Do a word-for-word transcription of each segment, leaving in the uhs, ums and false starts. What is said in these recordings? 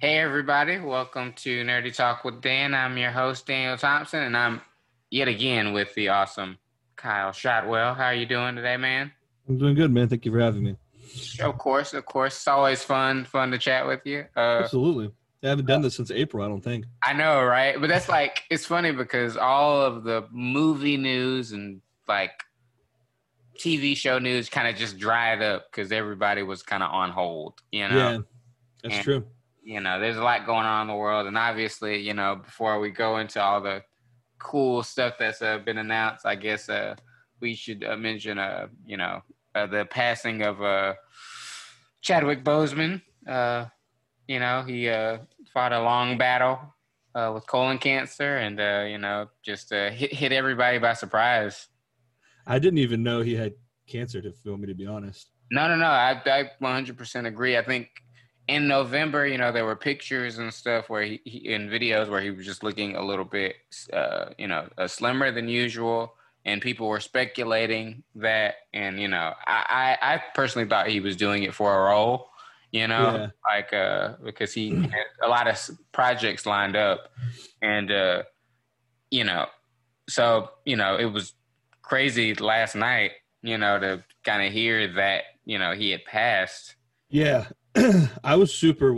Hey everybody, welcome to Nerdy Talk with Dan. I'm your host, Daniel Thompson, and I'm yet again with the awesome Kyle Shotwell. How are you doing today, man? I'm doing good, man. Thank you for having me. Of course, of course. It's always fun, fun to chat with you. Uh, Absolutely. I haven't done this since April, I don't think. I know, right? But that's like, it's funny because all of the movie news and like T V show news kind of just dried up because everybody was kind of on hold, you know? Yeah, that's and- true. You know, there's a lot going on in the world. And obviously, you know, before we go into all the cool stuff that's uh, been announced, I guess uh, we should uh, mention, uh, you know, uh, the passing of uh, Chadwick Boseman. Uh, you know, he uh, fought a long battle uh, with colon cancer and, uh, you know, just uh, hit, hit everybody by surprise. I didn't even know he had cancer, to film me, to be honest. No, no, no. I, I one hundred percent agree. I think in November, you know, there were pictures and stuff where he, he in videos where he was just looking a little bit, uh, you know, uh, slimmer than usual. And people were speculating that. And, you know, I, I, I personally thought he was doing it for a role, you know, yeah. like uh, because he had a lot of projects lined up. And, uh, you know, so, you know, it was crazy last night, you know, to kind of hear that, you know, he had passed. Yeah. I was super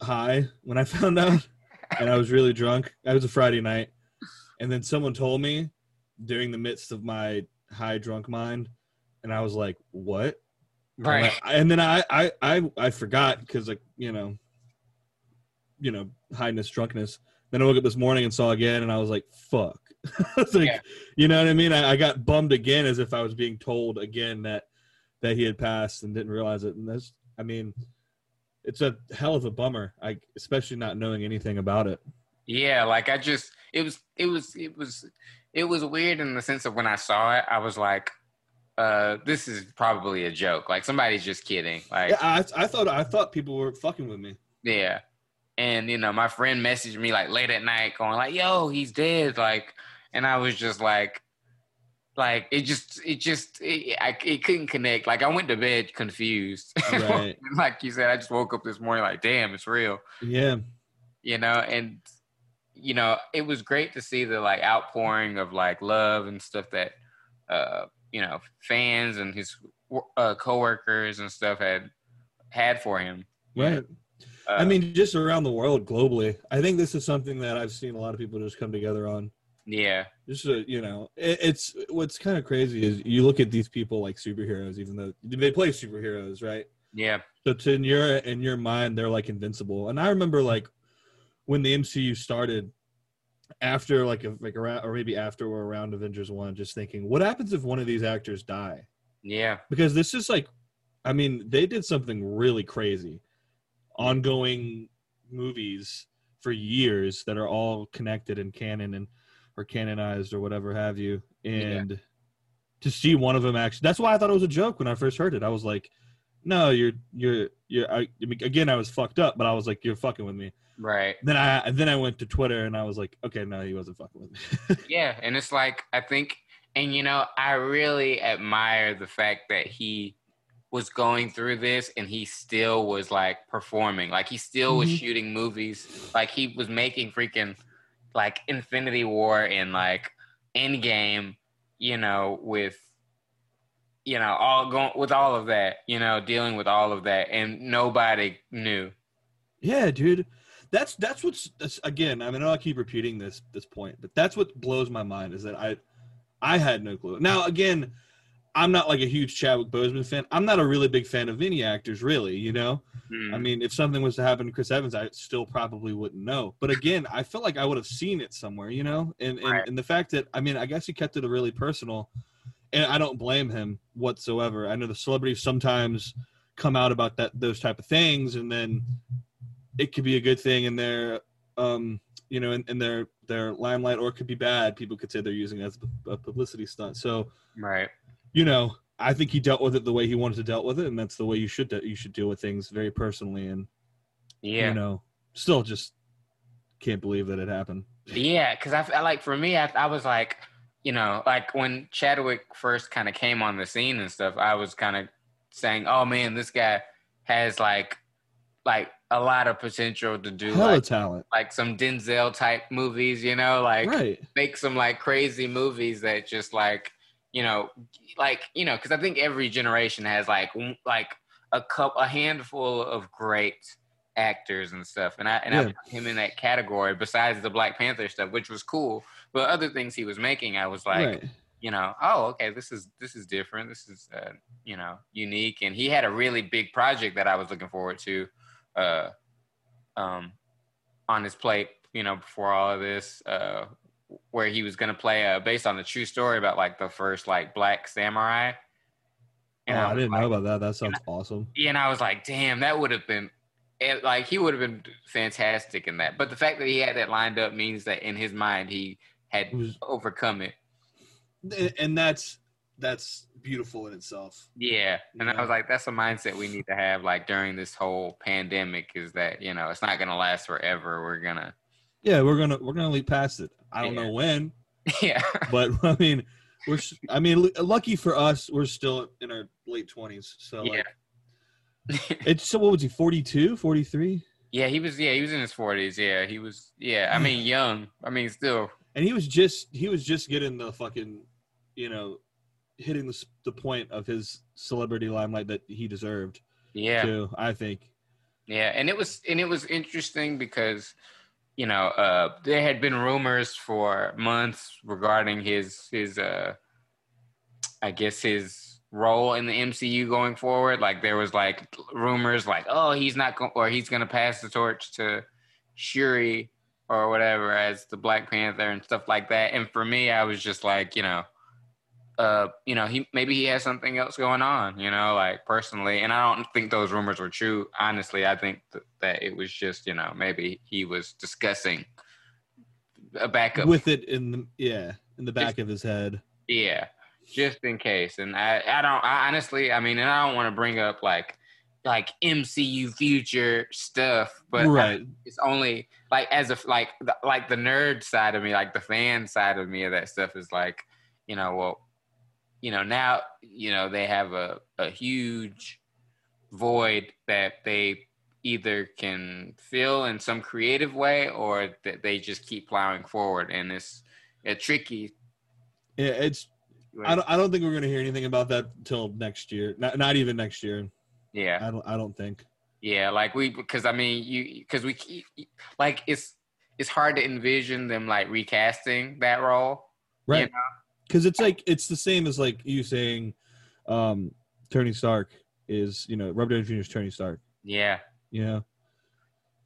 high when I found out, and I was really drunk. It was a Friday night, and then someone told me during the midst of my high drunk mind, and I was like, what? Right. And then I I, I, I forgot because, like, you know, you know, highness, drunkenness. Then I woke up this morning and saw again, and I was like, fuck. was like, yeah. You know what I mean? I, I got bummed again as if I was being told again that, that he had passed and didn't realize it. And that's, I mean... it's a hell of a bummer, I, especially not knowing anything about it. Yeah, like I just, it was, it was, it was, it was weird in the sense of when I saw it, I was like, uh, this is probably a joke. Like somebody's just kidding. Like yeah, I, I thought, I thought people were fucking with me. Yeah, and you know, my friend messaged me like late at night, going like, "Yo, he's dead." Like, and I was just like, like it just, it just, it, I it couldn't connect. Like I went to bed confused. Right. Like you said, I just woke up this morning like, damn, it's real. Yeah. You know, and you know, it was great to see the like outpouring of like love and stuff that, uh, you know, fans and his uh, coworkers and stuff had had for him. Right. Uh, I mean, just around the world globally. I think this is something that I've seen a lot of people just come together on. Yeah, just a, you know, it, it's what's kind of crazy is you look at these people like superheroes, even though they play superheroes, right? Yeah. So to in your in your mind, they're like invincible. And I remember like when the M C U started, after like a, like around or maybe after or around Avengers one, just thinking, what happens if one of these actors die? Yeah. Because this is like, I mean, they did something really crazy, ongoing movies for years that are all connected and canon and. Or canonized or whatever have you, and yeah. to see one of them actually, that's why I thought it was a joke when I first heard it. I was like, no, you're you're you're I, I mean, again, I was fucked up, but I was like, you're fucking with me, right? Then I then I went to Twitter and I was like, okay, no, he wasn't fucking with me. Yeah, and it's like I think, and you know, I really admire the fact that he was going through this and he still was like performing, like he still was mm-hmm. shooting movies, like he was making freaking like Infinity War and like Endgame, you know, with, you know, all going with all of that, you know, dealing with all of that, and nobody knew. Yeah, dude, that's that's what's that's, again. I mean, I keep repeating this this point, but that's what blows my mind is that I, I had no clue. Now, again, I'm not like a huge Chadwick Boseman fan. I'm not a really big fan of any actors, really, you know? Mm. I mean, if something was to happen to Chris Evans, I still probably wouldn't know. But again, I feel like I would have seen it somewhere, you know? And and, right. and the fact that, I mean, I guess he kept it really personal, and I don't blame him whatsoever. I know the celebrities sometimes come out about that those type of things, and then it could be a good thing in their, um, you know, in, in their, their limelight, or it could be bad. People could say they're using it as a publicity stunt. So, right. You know, I think he dealt with it the way he wanted to dealt with it, and that's the way you should de- you should deal with things very personally. And yeah, you know, still just can't believe that it happened. Yeah, because I, I like for me, I, I was like, you know, like when Chadwick first kind of came on the scene and stuff, I was kind of saying, oh man, this guy has like like a lot of potential to do like, talent. like some Denzel type movies, you know, like right. make some like crazy movies that just like, you know, like, you know, because I think every generation has like, like a cup, a handful of great actors and stuff. And I, and yeah. I put him in that category besides the Black Panther stuff, which was cool. But other things he was making, I was like, right. you know, oh, okay, this is, this is different. This is, uh, you know, unique. And he had a really big project that I was looking forward to. Uh, um, on his plate, you know, before all of this, uh, where he was gonna play uh, based on the true story about like the first like black samurai. And oh, I, I didn't like, know about that. That sounds and I, awesome. And I was like, damn, that would have been, it, like, he would have been fantastic in that. But the fact that he had that lined up means that in his mind he had it was, overcome it. And that's that's beautiful in itself. Yeah. And yeah. I was like, that's a mindset we need to have like during this whole pandemic, is that, you know, it's not going to last forever. We're going to. Yeah, we're going to we're going to leap past it. I don't yeah. know when. Yeah. But I mean, we're I mean, lucky for us, we're still in our late twenties. So like, yeah. it's so what was he, forty-two, forty-three? Yeah, he was. Yeah, he was in his forties. Yeah, he was. Yeah. I mean, young. I mean, still. And he was just he was just getting the fucking, you know, hitting the, the point of his celebrity limelight that he deserved. Yeah. Too, I think. Yeah. And it was, and it was interesting because, you know, uh, there had been rumors for months regarding his, his, uh, I guess his role in the M C U going forward. Like there was like rumors like, oh, he's not going, or he's going to pass the torch to Shuri or whatever as the Black Panther and stuff like that. And for me, I was just like, you know, Uh, you know, he maybe he has something else going on, you know, like personally. And I don't think those rumors were true. Honestly, I think th- that it was just, you know, maybe he was discussing a backup with it in the yeah in the back just, of his head. Yeah, just in case. And I, I don't I honestly, I mean, and I don't want to bring up like like M C U future stuff, but right. I, it's only like as if like the, like the nerd side of me, like the fan side of me of that stuff is like, you know, well. You know, now, you know, they have a, a huge void that they either can fill in some creative way or that they just keep plowing forward. And it's a tricky. Yeah, it's I don't, I don't think we're going to hear anything about that till next year. Not not even next year. Yeah, I don't I don't think. Yeah, like we because, I mean, you because we keep like it's it's hard to envision them like recasting that role. Right. You know? Because it's like it's the same as like you saying, um, Tony Stark is, you know, Robert Downey Junior is Tony Stark. Yeah. You know,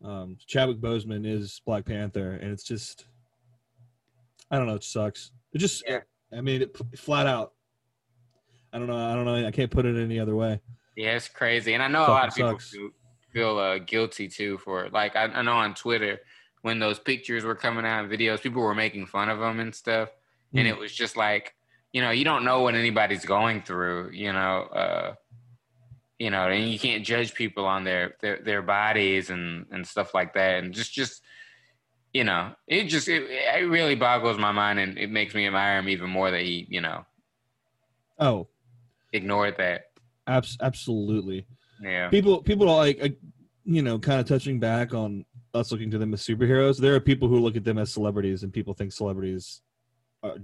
um, Chadwick Boseman is Black Panther, and it's just, I don't know, it sucks. It just, yeah. I mean, it, flat out. I don't know. I don't know. I can't put it any other way. Yeah, it's crazy, and I know a lot of people feel, feel uh, guilty too for it. Like I, I know on Twitter when those pictures were coming out and videos, people were making fun of them and stuff. And it was just like, you know, you don't know what anybody's going through, you know, uh, you know, and you can't judge people on their, their, their bodies and, and stuff like that. And just, just, you know, it just, it, it really boggles my mind, and it makes me admire him even more that he, you know, Oh, ignored that. Abs- absolutely. Yeah. People, people are like, you know, kind of touching back on us looking to them as superheroes. There are people who look at them as celebrities, and people think celebrities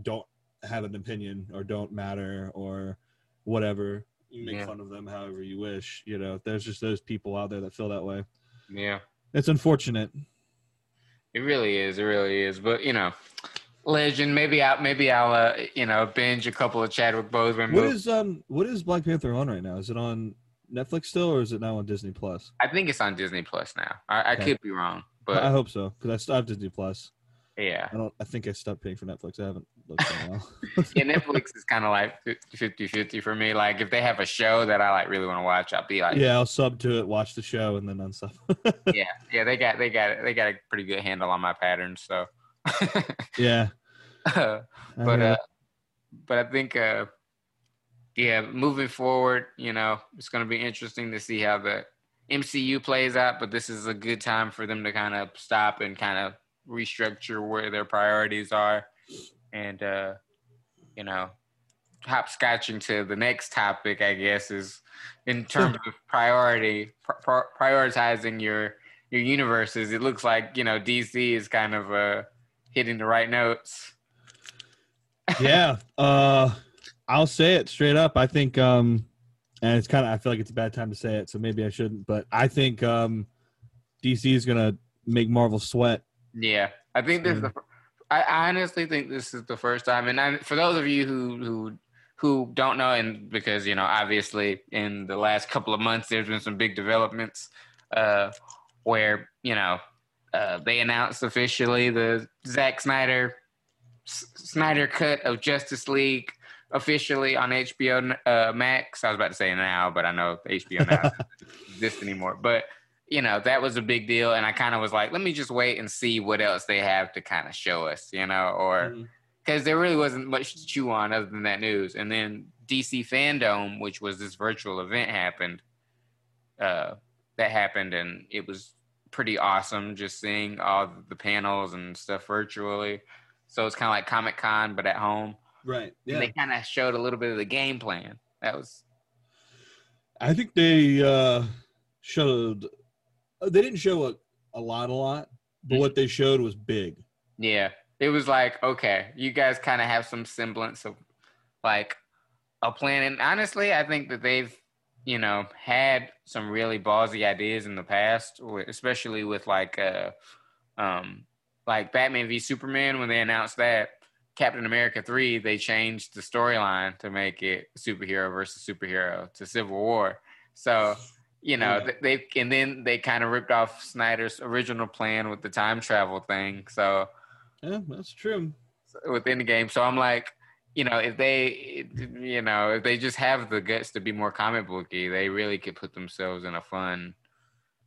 don't have an opinion or don't matter or whatever. You make yeah. fun of them however you wish. You know, there's just those people out there that feel that way. Yeah. It's unfortunate. It really is. It really is. But, you know, legend, maybe I'll, maybe I'll, uh, you know, binge a couple of Chadwick Boseman. What is, um, what is Black Panther on right now? Is it on Netflix still, or is it now on Disney Plus? I think it's on Disney Plus now. I, okay. I could be wrong, but I hope so. Cause I still have Disney Plus. Yeah, I don't. I think I stopped paying for Netflix. I haven't looked in a while. Yeah, Netflix is kind of like fifty-fifty for me. Like if they have a show that I like really want to watch, I'll be like, yeah, I'll sub to it, watch the show, and then unsub. yeah, yeah, they got, they got, they got a pretty good handle on my patterns. So yeah, uh, but uh, but I think uh, yeah, moving forward, you know, it's going to be interesting to see how the M C U plays out. But this is a good time for them to kind of stop and kind of restructure where their priorities are, and uh you know, hopscotching to the next topic, I guess, is in terms of priority pr- prioritizing your your universes. It looks like, you know, D C is kind of uh, hitting the right notes. Yeah. Uh, I'll say it straight up. I think, um, and it's kind of, I feel like it's a bad time to say it, so maybe I shouldn't, but I think um, D C is going to make Marvel sweat. Yeah. I think this is the, I honestly think this is the first time. And I, for those of you who, who, who don't know, and because, you know, obviously in the last couple of months, there's been some big developments uh, where, you know, uh, they announced officially the Zack Snyder, S- Snyder cut of Justice League officially on H B O uh, Max. I was about to say now, but I know H B O now doesn't exist anymore, but you know, that was a big deal. And I kind of was like, let me just wait and see what else they have to kind of show us, you know, or because mm-hmm. there really wasn't much to chew on other than that news. And then D C Fandom, which was this virtual event happened, uh, that happened. And it was pretty awesome just seeing all the panels and stuff virtually. So it's kind of like Comic-Con, but at home. Right. Yeah. And they kind of showed a little bit of the game plan. That was. I think they uh, showed. They didn't show a, a lot, a lot, but what they showed was big. Yeah. It was like, okay, you guys kind of have some semblance of, like, a plan. And honestly, I think that they've, you know, had some really ballsy ideas in the past, especially with, like, uh, um, like Batman v Superman. When they announced that, Captain America three, they changed the storyline to make it superhero versus superhero to Civil War. So... You know, yeah. they and then they kind of ripped off Snyder's original plan with the time travel thing. So, yeah, that's true. With Endgame, so I'm like, you know, if they, you know, if they just have the guts to be more comic booky, they really could put themselves in a fun,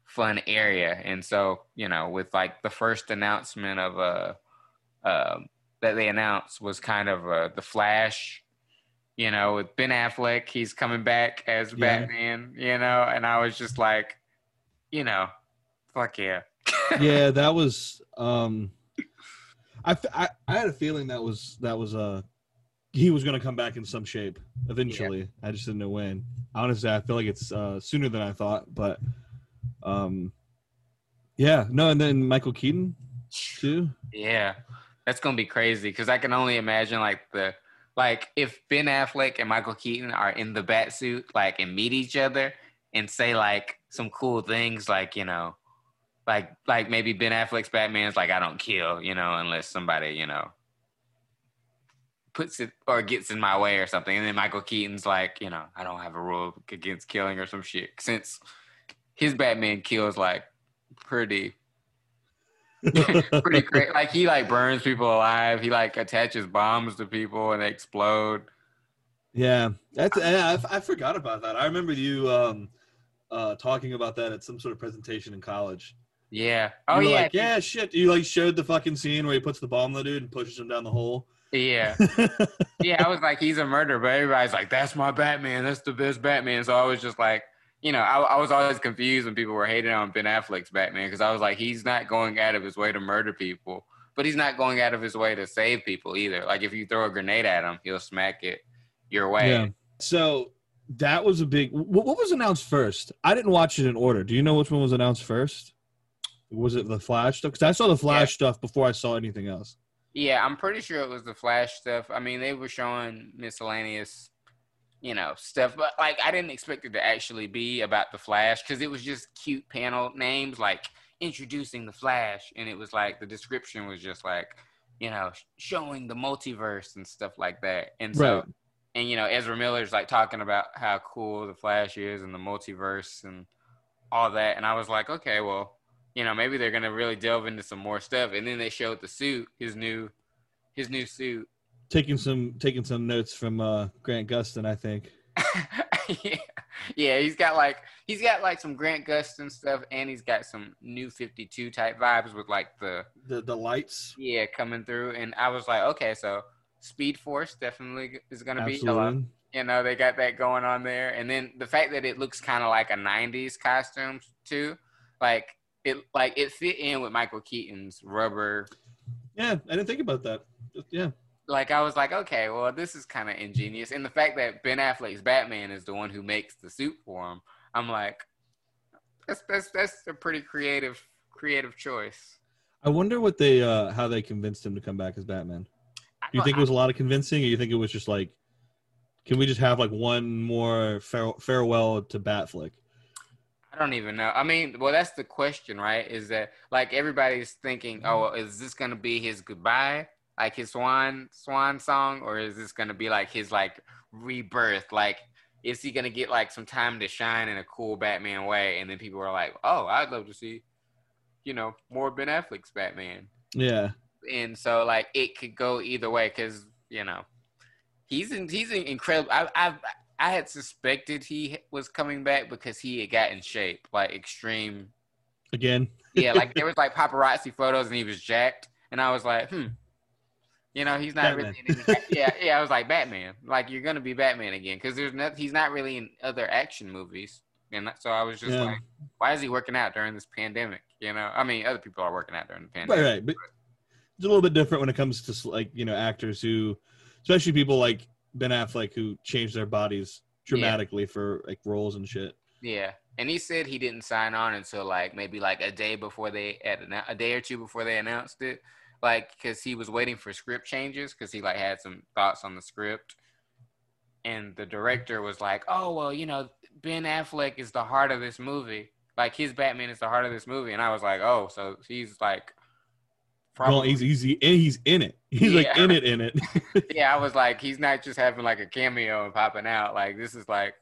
fun area. And so, you know, with like the first announcement of a uh, uh, that they announced was kind of uh, the Flash. You know, with Ben Affleck, he's coming back as yeah. Batman, you know, and I was just like, you know, fuck yeah. Yeah, that was, um, I, I, I had a feeling that was, that was, uh, he was going to come back in some shape eventually. Yeah. I just didn't know when. Honestly, I feel like it's uh, sooner than I thought, but, um, yeah, no, and then Michael Keaton, too. Yeah, that's going to be crazy, because I can only imagine, like, the, Like, if Ben Affleck and Michael Keaton are in the bat suit, like, and meet each other and say, like, some cool things, like, you know, like, like maybe Ben Affleck's Batman's like, I don't kill, you know, unless somebody, you know, puts it or gets in my way or something. And then Michael Keaton's like, you know, I don't have a rule against killing or some shit. Since his Batman kills, like, pretty... pretty great. Like, he like burns people alive. He like attaches bombs to people and they explode. Yeah, that's. I, I forgot about that. I remember you um, uh, talking about that at some sort of presentation in college. Yeah. Oh you were yeah. Like, yeah, shit. You like showed the fucking scene where he puts the bomb on the dude and pushes him down the hole. Yeah. Yeah. I was like, he's a murderer, but everybody's like, that's my Batman. That's the best Batman. So I was just like. You know, I, I was always confused when people were hating on Ben Affleck's Batman because I was like, he's not going out of his way to murder people, but he's not going out of his way to save people either. Like, if you throw a grenade at him, he'll smack it your way. Yeah. So that was a big – what was announced first? I didn't watch it in order. Do you know which one was announced first? Was it the Flash stuff? Because I saw the Flash yeah. stuff before I saw anything else. Yeah, I'm pretty sure it was the Flash stuff. I mean, they were showing miscellaneous – you know, stuff. But, like, I didn't expect it to actually be about the Flash because it was just cute panel names, like, introducing the Flash. And it was, like, the description was just, like, you know, showing the multiverse and stuff like that. And so, right. and, you know, Ezra Miller's, like, talking about how cool the Flash is and the multiverse and all that. And I was like, okay, well, you know, maybe they're going to really delve into some more stuff. And then they showed the suit, his new, his new suit. Taking some taking some notes from uh, Grant Gustin, I think. yeah. yeah, he's got like he's got like some Grant Gustin stuff, and he's got some New fifty-two type vibes with like the the, the lights. Yeah, coming through, and I was like, okay, so Speed Force definitely is going to be yellow. You know, they got that going on there, and then the fact that it looks kind of like a nineties costume too, like it like it fit in with Michael Keaton's rubber. Yeah, I didn't think about that. Yeah. Like, I was like, okay, well, this is kind of ingenious. And the fact that Ben Affleck's Batman is the one who makes the suit for him, I'm like, that's that's that's a pretty creative creative choice. I wonder what they uh, how they convinced him to come back as Batman. Do you think it was a lot of convincing, or you think it was just like, can we just have like one more fare- farewell to Batfleck? I don't even know. I mean, well, that's the question, right? Is that like everybody's thinking, oh, is this going to be his goodbye? Like his swan swan song? Or is this going to be like his like rebirth? Like, is he going to get like some time to shine in a cool Batman way? And then people are like, oh, I'd love to see, you know, more Ben Affleck's Batman. Yeah. And so like it could go either way because, you know, he's in, he's in incredible. I, I I had suspected he was coming back because he had got in shape, like extreme. Again? Yeah, like there was like paparazzi photos and he was jacked. And I was like, hmm, you know, he's not Batman. really. In yeah, yeah. I was like, Batman, like you're going to be Batman again because there's nothing. He's not really in other action movies. And so I was just yeah. like, why is he working out during this pandemic? You know, I mean, other people are working out during the pandemic. Right, right. But it's a little bit different when it comes to like, you know, actors who, especially people like Ben Affleck, who changed their bodies dramatically yeah. for like roles and shit. Yeah, and he said he didn't sign on until like maybe like a day before they at a day or two before they announced it, like because he was waiting for script changes because he like had some thoughts on the script, and the director was like, "Oh well, you know, Ben Affleck is the heart of this movie. Like his Batman is the heart of this movie." And I was like, "Oh, so he's like." Probably. Well, he's easy and he's in it. He's yeah. like in it, in it. yeah, I was like, he's not just having like a cameo and popping out. Like this is like,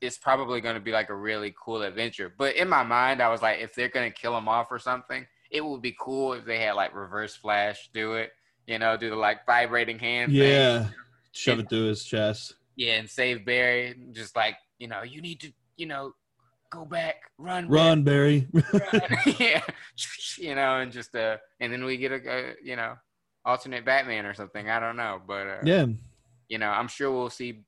it's probably going to be like a really cool adventure. But in my mind, I was like, if they're going to kill him off or something, it would be cool if they had like Reverse Flash do it. You know, do the like vibrating hand. Yeah, thing. Shove and, it through his chest. Yeah, and save Barry. Just like, you know, you need to, you know. Go back, run, run, Barry. Barry. Run. yeah, you know, and just uh, and then we get a, a you know, alternate Batman or something. I don't know, but uh, yeah, you know, I'm sure we'll see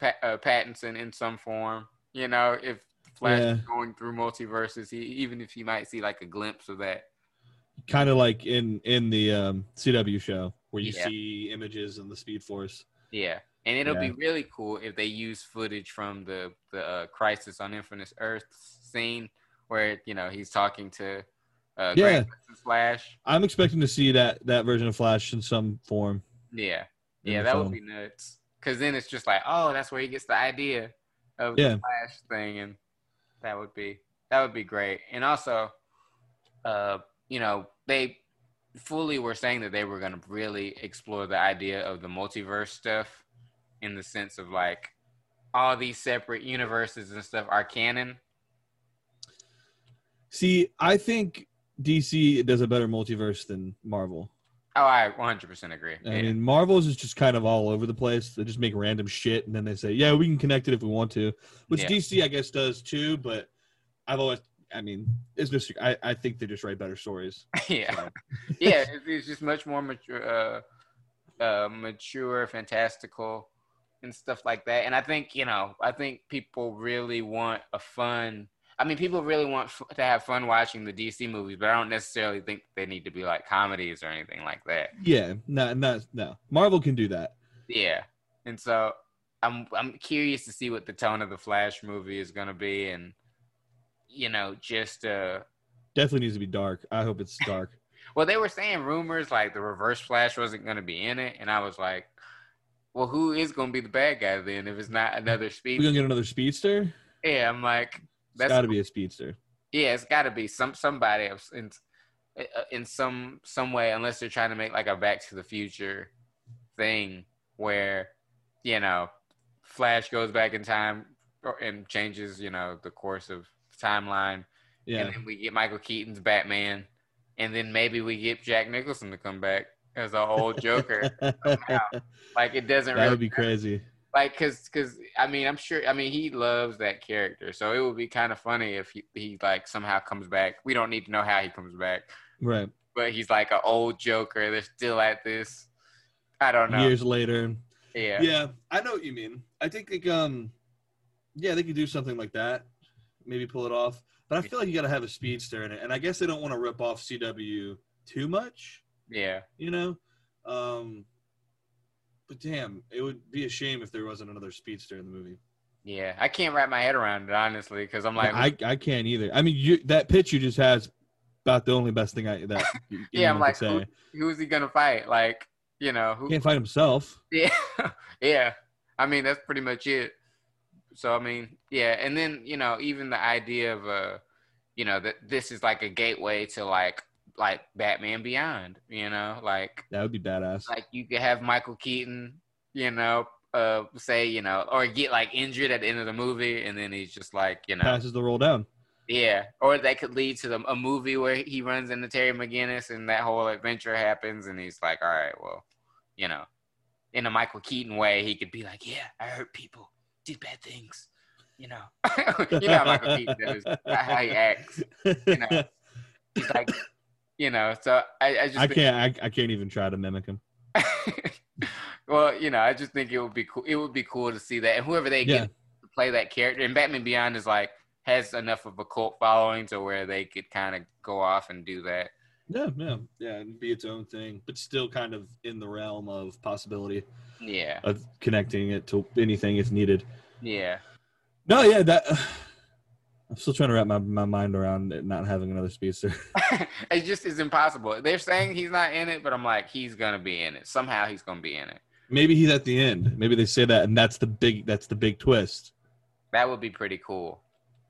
pa- uh, Pattinson in some form. You know, if Flash yeah. is going through multiverses, he even if he might see like a glimpse of that. Kind of like in in the um, C W show where you yeah. see images in the Speed Force. Yeah. And it'll yeah. be really cool if they use footage from the, the uh, Crisis on Infinite Earths scene where, you know, he's talking to uh, yeah. Grant Gustin Flash. I'm expecting to see that, that version of Flash in some form. Yeah. Yeah, that film. Would be nuts. Because then it's just like, oh, that's where he gets the idea of yeah. the Flash thing. And that would be that would be great. And also, uh, you know, they fully were saying that they were going to really explore the idea of the multiverse stuff. In the sense of like all these separate universes and stuff are canon. See, I think D C does a better multiverse than Marvel. Oh, I one hundred percent agree. I yeah. mean, Marvel's is just kind of all over the place. They just make random shit and then they say, yeah, we can connect it if we want to, which yeah. D C I guess does too, but I've always, I mean, it's just, I, I think they just write better stories. yeah. So. yeah. It's, it's just much more mature, uh, uh, mature, fantastical, and stuff like that. And I think, you know, I think people really want a fun, I mean, people really want f- to have fun watching the D C movies, but I don't necessarily think they need to be like comedies or anything like that. Yeah, no, no, no. Marvel can do that. Yeah. And so I'm I'm curious to see what the tone of the Flash movie is going to be. And, you know, just... uh definitely needs to be dark. I hope it's dark. Well, they were saying rumors like the Reverse Flash wasn't going to be in it. And I was like, well, who is going to be the bad guy then if it's not another speedster? We're going to get another speedster? Yeah, I'm like... that's got to be a speedster. Yeah, it's got to be some somebody in, in some some way, unless they're trying to make like a Back to the Future thing where, you know, Flash goes back in time and changes, you know, the course of the timeline. Yeah. And then we get Michael Keaton's Batman. And then maybe we get Jack Nicholson to come back. As an old Joker, somehow. Like it doesn't. That really would be matter. Crazy. Like, cause, cause, I mean, I'm sure. I mean, he loves that character, so it would be kind of funny if he, he like somehow comes back. We don't need to know how he comes back, right? But he's like an old Joker. They're still at this. I don't know. Years later. Yeah. Yeah, I know what you mean. I think like um, yeah, they could do something like that. Maybe pull it off. But I feel like you got to have a speedster in it, and I guess they don't want to rip off C W too much. Yeah. You know? Um, but damn, it would be a shame if there wasn't another speedster in the movie. Yeah. I can't wrap my head around it, honestly, because I'm like... I, I can't either. I mean, you, that pitch you just had about the only best thing I that. Yeah, I'm like, who, who's he gonna fight? Like, you know, who he can't fight himself? Yeah, yeah. I mean, that's pretty much it. So I mean, yeah, and then you know, even the idea of uh, you know, that this is like a gateway to like like Batman Beyond. You know, like that would be badass. Like you could have Michael Keaton, you know, uh, say you know, or get like injured at the end of the movie, and then he's just like, you know, passes the roll down. Yeah, or that could lead to the, a movie where he runs into Terry McGinnis and that whole adventure happens and he's like, all right, well, you know, in a Michael Keaton way, he could be like, yeah, I hurt people, did bad things, you know. You know how Michael Keaton does, how he acts, you know. He's like, you know, so I, I just I think, can't, I, I can't even try to mimic him. Well, you know, I just think it would be cool. It would be cool to see that. And whoever they yeah. get to play that character, and Batman Beyond is like, has enough of a cult following to where they could kind of go off and do that. Yeah, yeah, yeah, it'd be its own thing, but still kind of in the realm of possibility. Yeah, of connecting it to anything if needed. Yeah. No, yeah, that. Uh, I'm still trying to wrap my, my mind around it not having another speedster. It just is impossible. They're saying he's not in it, but I'm like, he's gonna be in it somehow. He's gonna be in it. Maybe he's at the end. Maybe they say that, and that's the big that's the big twist. That would be pretty cool.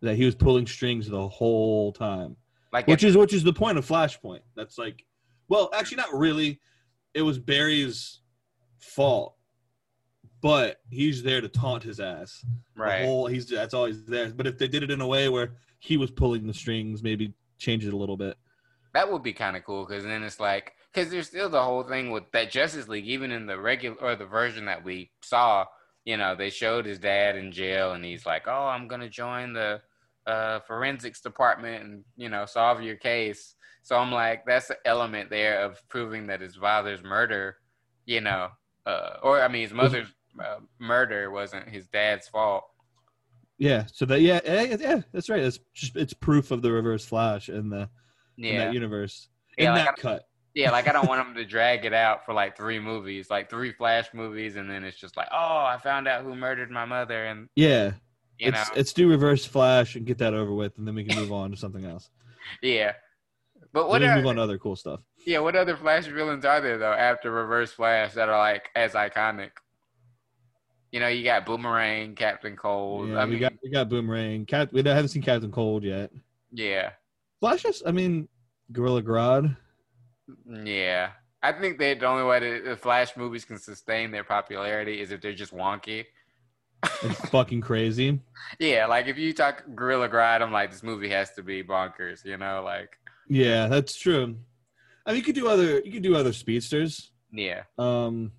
That he was pulling strings the whole time, like which is which is the point of Flashpoint. That's like, well, actually, not really. It was Barry's fault, but he's there to taunt his ass. Right. The whole, he's that's all he's there. But if they did it in a way where he was pulling the strings, maybe change it a little bit. That would be kind of cool, because then it's like, because there's still the whole thing with that Justice League, even in the regular or the version that we saw. You know, they showed his dad in jail, and he's like, "Oh, I'm gonna join the." Uh, forensics department and, you know, solve your case. So I'm like, that's an element there of proving that his father's murder, you know, uh, or I mean, his mother's uh, murder wasn't his dad's fault. Yeah. So that, yeah, yeah, yeah, that's right. It's just, it's proof of the Reverse Flash in the yeah. in that universe. In yeah, like that cut. Yeah, like I don't want him to drag it out for like three movies, like three Flash movies, and then it's just like, oh, I found out who murdered my mother, and yeah. You it's, it's do Reverse Flash and get that over with, and then we can move on to something else. Yeah, but what? Then are, move on to other cool stuff. Yeah, what other Flash villains are there though after Reverse Flash that are like as iconic? You know, you got Boomerang, Captain Cold. Yeah, I we mean, got we got Boomerang. Cap, we haven't seen Captain Cold yet. Yeah, Flash is, I mean, Gorilla Grodd. Yeah, I think that the only way that the Flash movies can sustain their popularity is if they're just wonky. It's fucking crazy. Yeah, like if you talk Gorilla Grodd, I'm like, this movie has to be bonkers, you know, like. Yeah, that's true. I mean, you could do other, you could do other speedsters. Yeah. Um,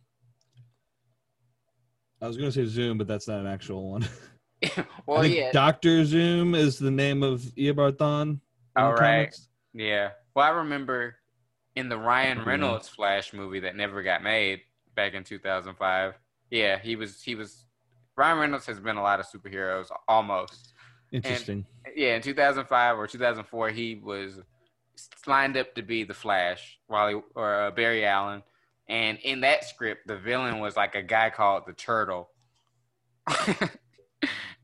I was gonna say Zoom, but that's not an actual one. Well, I think yeah. Doctor Zoom is the name of Eobarthon. All right. Comics. Yeah. Well, I remember in the Ryan Reynolds mm-hmm. Flash movie that never got made back in two thousand five. Yeah, he was he was. Ryan Reynolds has been a lot of superheroes, almost. Interesting. And, yeah, in two thousand five or two thousand four, he was lined up to be the Flash, Wally or uh, Barry Allen. And in that script, the villain was like a guy called the Turtle.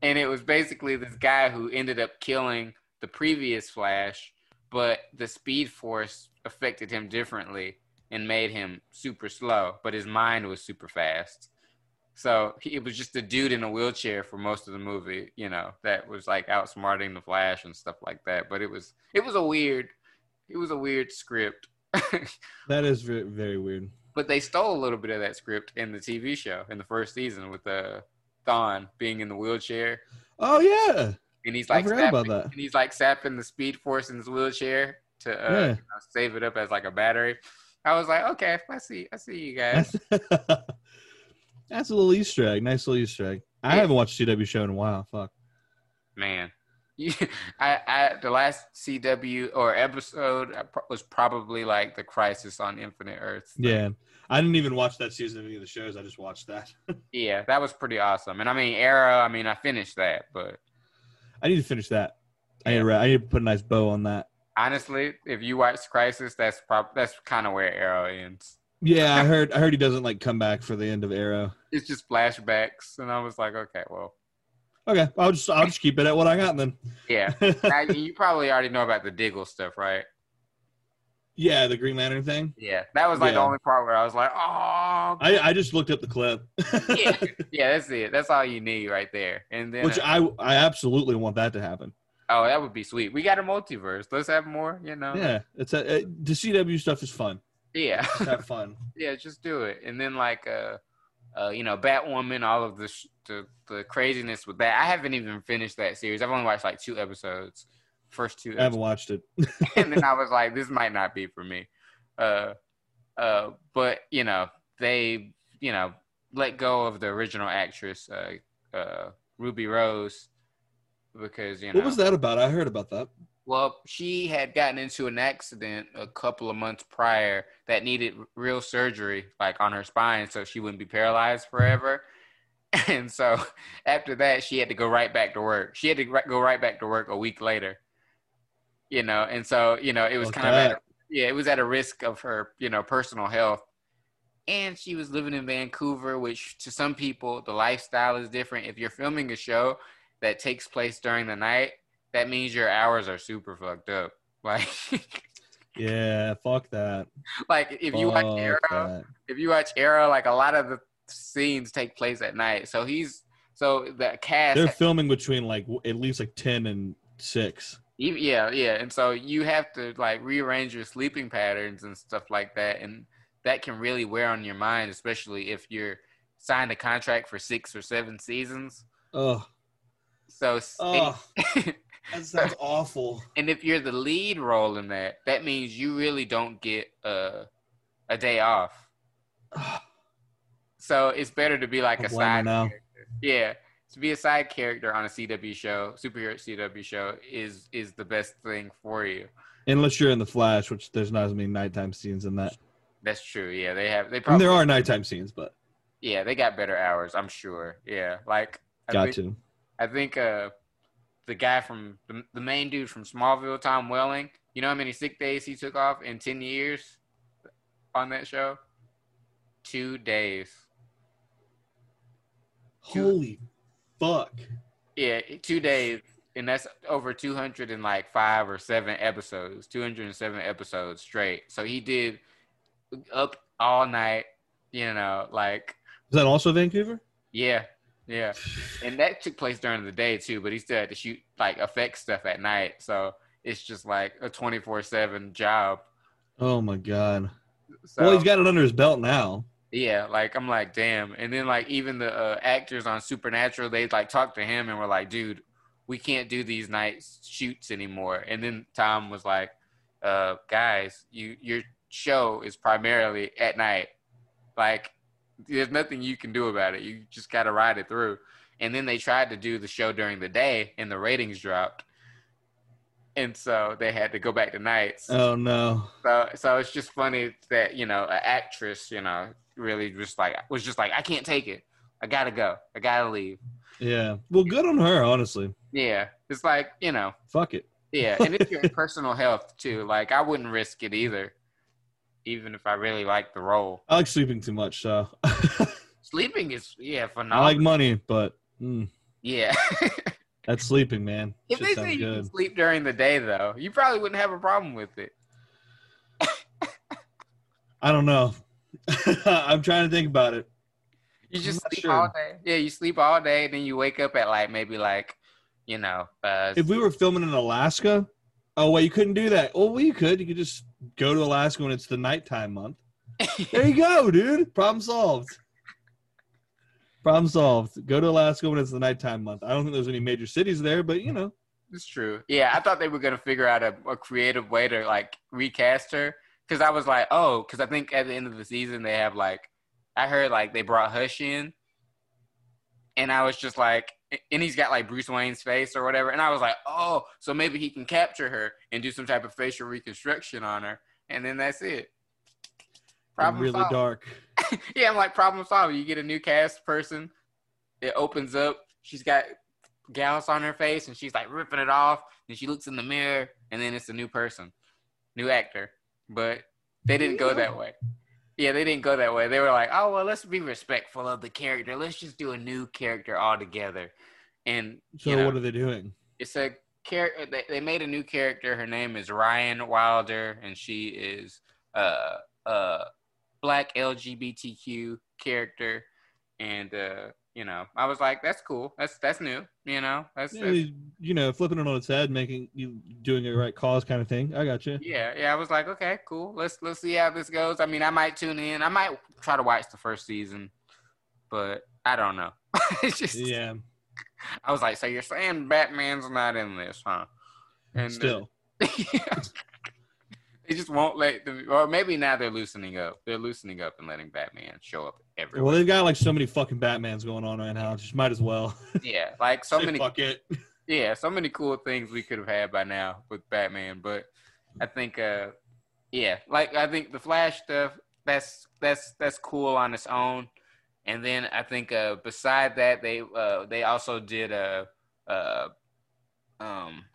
And it was basically this guy who ended up killing the previous Flash, but the Speed Force affected him differently and made him super slow, but his mind was super fast. So he, it was just a dude in a wheelchair for most of the movie, you know, that was like outsmarting the Flash and stuff like that. But it was it was a weird, it was a weird script. That is very, very weird. But they stole a little bit of that script in the T V show in the first season with uh, Thawne being in the wheelchair. Oh yeah, and he's like I forgot sapping, about that. And he's like sapping the Speed Force in his wheelchair to uh, yeah. you know, save it up as like a battery. I was like, okay, I see, I see you guys. That's a little Easter egg. Nice little Easter egg. I yeah. haven't watched a C W show in a while. Fuck. Man. Yeah, I, I the last C W or episode was probably like the Crisis on Infinite Earths. Thing. Yeah. I didn't even watch that season of any of the shows. I just watched that. Yeah, that was pretty awesome. And I mean, Arrow, I mean, I finished that, but. I need to finish that. Yeah. I, need to, I need to put a nice bow on that. Honestly, if you watch Crisis, that's prob- that's kind of where Arrow ends. Yeah, I heard. I heard he doesn't like come back for the end of Arrow. It's just flashbacks, and I was like, okay, well, okay, I'll just I'll just keep it at what I got then. Yeah, now, you probably already know about the Diggle stuff, right? Yeah, the Green Lantern thing. Yeah, that was like yeah. the only part where I was like, oh. I, I just looked up the clip. yeah, yeah, that's it. That's all you need right there. And then which I I absolutely want that to happen. Oh, that would be sweet. We got a multiverse. Let's have more. You know. Yeah, it's a, it, the C W stuff is fun. Yeah, just have fun. yeah, just do it. And then like uh, uh, you know, Batwoman, all of the, sh- the the craziness with that. I haven't even finished that series. I've only watched like two episodes. First two episodes. I haven't watched it. And then I was like, this might not be for me. Uh, uh, but, you know, they, you know, let go of the original actress, uh, uh, Ruby Rose, because, you know. What was that about? I heard about that. Well, she had gotten into an accident a couple of months prior that needed real surgery, like on her spine, so she wouldn't be paralyzed forever. And so after that, she had to go right back to work. She had to go right back to work a week later. You know, and so, you know, it was okay. kind of, at a, yeah, it was at a risk of her, you know, personal health. And she was living in Vancouver, which to some people, the lifestyle is different. If you're filming a show that takes place during the night, that means your hours are super fucked up. Like, yeah, fuck that. Like, if fuck you watch Arrow, that. if you watch Arrow, like a lot of the scenes take place at night. So he's, so the cast. They're filming between like, at least like ten and six. Yeah, yeah, and so you have to like rearrange your sleeping patterns and stuff like that, and that can really wear on your mind, especially if you're signed a contract for six or seven seasons. Oh, so oh, and, that sounds awful. And if you're the lead role in that, that means you really don't get uh, a day off. So it's better to be like I a side character. Yeah. To be a side character on a C W show, superhero C W show, is is the best thing for you. Unless you're in The Flash, which there's not as many nighttime scenes in that. That's true. Yeah, they have. They probably and there are nighttime scenes, but yeah, they got better hours, I'm sure. Yeah, like I got think, to. I think uh, the guy from the, the main dude from Smallville, Tom Welling. You know how many sick days he took off in ten years on that show? Two days. Two- Holy. Fuck. Yeah, two days, and that's over two hundred and like five or seven episodes, two hundred and seven episodes straight. So he did up all night, you know, like. Is that also Vancouver? Yeah, yeah, and that took place during the day too. But he still had to shoot like effects stuff at night, so it's just like a twenty-four seven job. Oh my god! So, well, he's got it under his belt now. Yeah, like, I'm like, damn. And then, like, even the uh, actors on Supernatural, they, like, talked to him and were like, dude, we can't do these night shoots anymore. And then Tom was like, uh, guys, you your show is primarily at night. Like, there's nothing you can do about it. You just got to ride it through. And then they tried to do the show during the day, and the ratings dropped. And so they had to go back to nights. Oh, no. So so it's just funny that, you know, an actress, you know, really just like was just like, I can't take it. I got to go. I got to leave. Yeah. Well, good on her, honestly. Yeah. It's like, you know. Fuck it. Yeah. And it's your personal health, too. Like, I wouldn't risk it either, even if I really liked the role. I like sleeping too much, so. Sleeping is, yeah, phenomenal. I like money, but. Mm. Yeah. That's sleeping, man. If they say you can sleep during the day, though, you probably wouldn't have a problem with it. I don't know. I'm trying to think about it. You just sleep sure. all day. Yeah, you sleep all day, and then you wake up at like maybe like, you know. Uh, if we were filming in Alaska, oh, well, you couldn't do that. Oh, well, you could. You could just go to Alaska when it's the nighttime month. There you go, dude. Problem solved. Problem solved. Go to Alaska when it's the nighttime month. I don't think there's any major cities there, but you know. It's true. Yeah, I thought they were going to figure out a, a creative way to like recast her. Because I was like, oh, because I think at the end of the season they have like, I heard like they brought Hush in. And I was just like, and he's got like Bruce Wayne's face or whatever. And I was like, oh, so maybe he can capture her and do some type of facial reconstruction on her. And then that's it. Problem really solved. Dark. Yeah, I'm like, problem solved. You get a new cast person. It opens up. She's got gauze on her face, and she's like ripping it off. And she looks in the mirror, and then it's a new person, new actor. But they didn't go that way. Yeah, they didn't go that way. They were like, oh, well, let's be respectful of the character. Let's just do a new character altogether. And so you know, what are they doing? It's a char- they, they made a new character. Her name is Ryan Wilder, and she is uh, a black L G B T Q character. And, uh, you know, I was like, that's cool. That's that's new, you know? That's, yeah, that's You know, flipping it on its head, making you doing it right cause kind of thing. I got you. Yeah, yeah. I was like, okay, cool. Let's, let's see how this goes. I mean, I might tune in. I might try to watch the first season, but I don't know. It's just, yeah. I was like, so you're saying Batman's not in this, huh? And still. Uh, yeah. They just won't let them, or maybe now they're loosening up. They're loosening up and letting Batman show up everywhere. Well, they've got like so many fucking Batmans going on right now. Just might as well. Yeah, like so many. Fuck it. Yeah, so many cool things we could have had by now with Batman, but I think, uh, yeah, like I think the Flash stuff that's that's that's cool on its own. And then I think uh, beside that, they uh, they also did a, a um,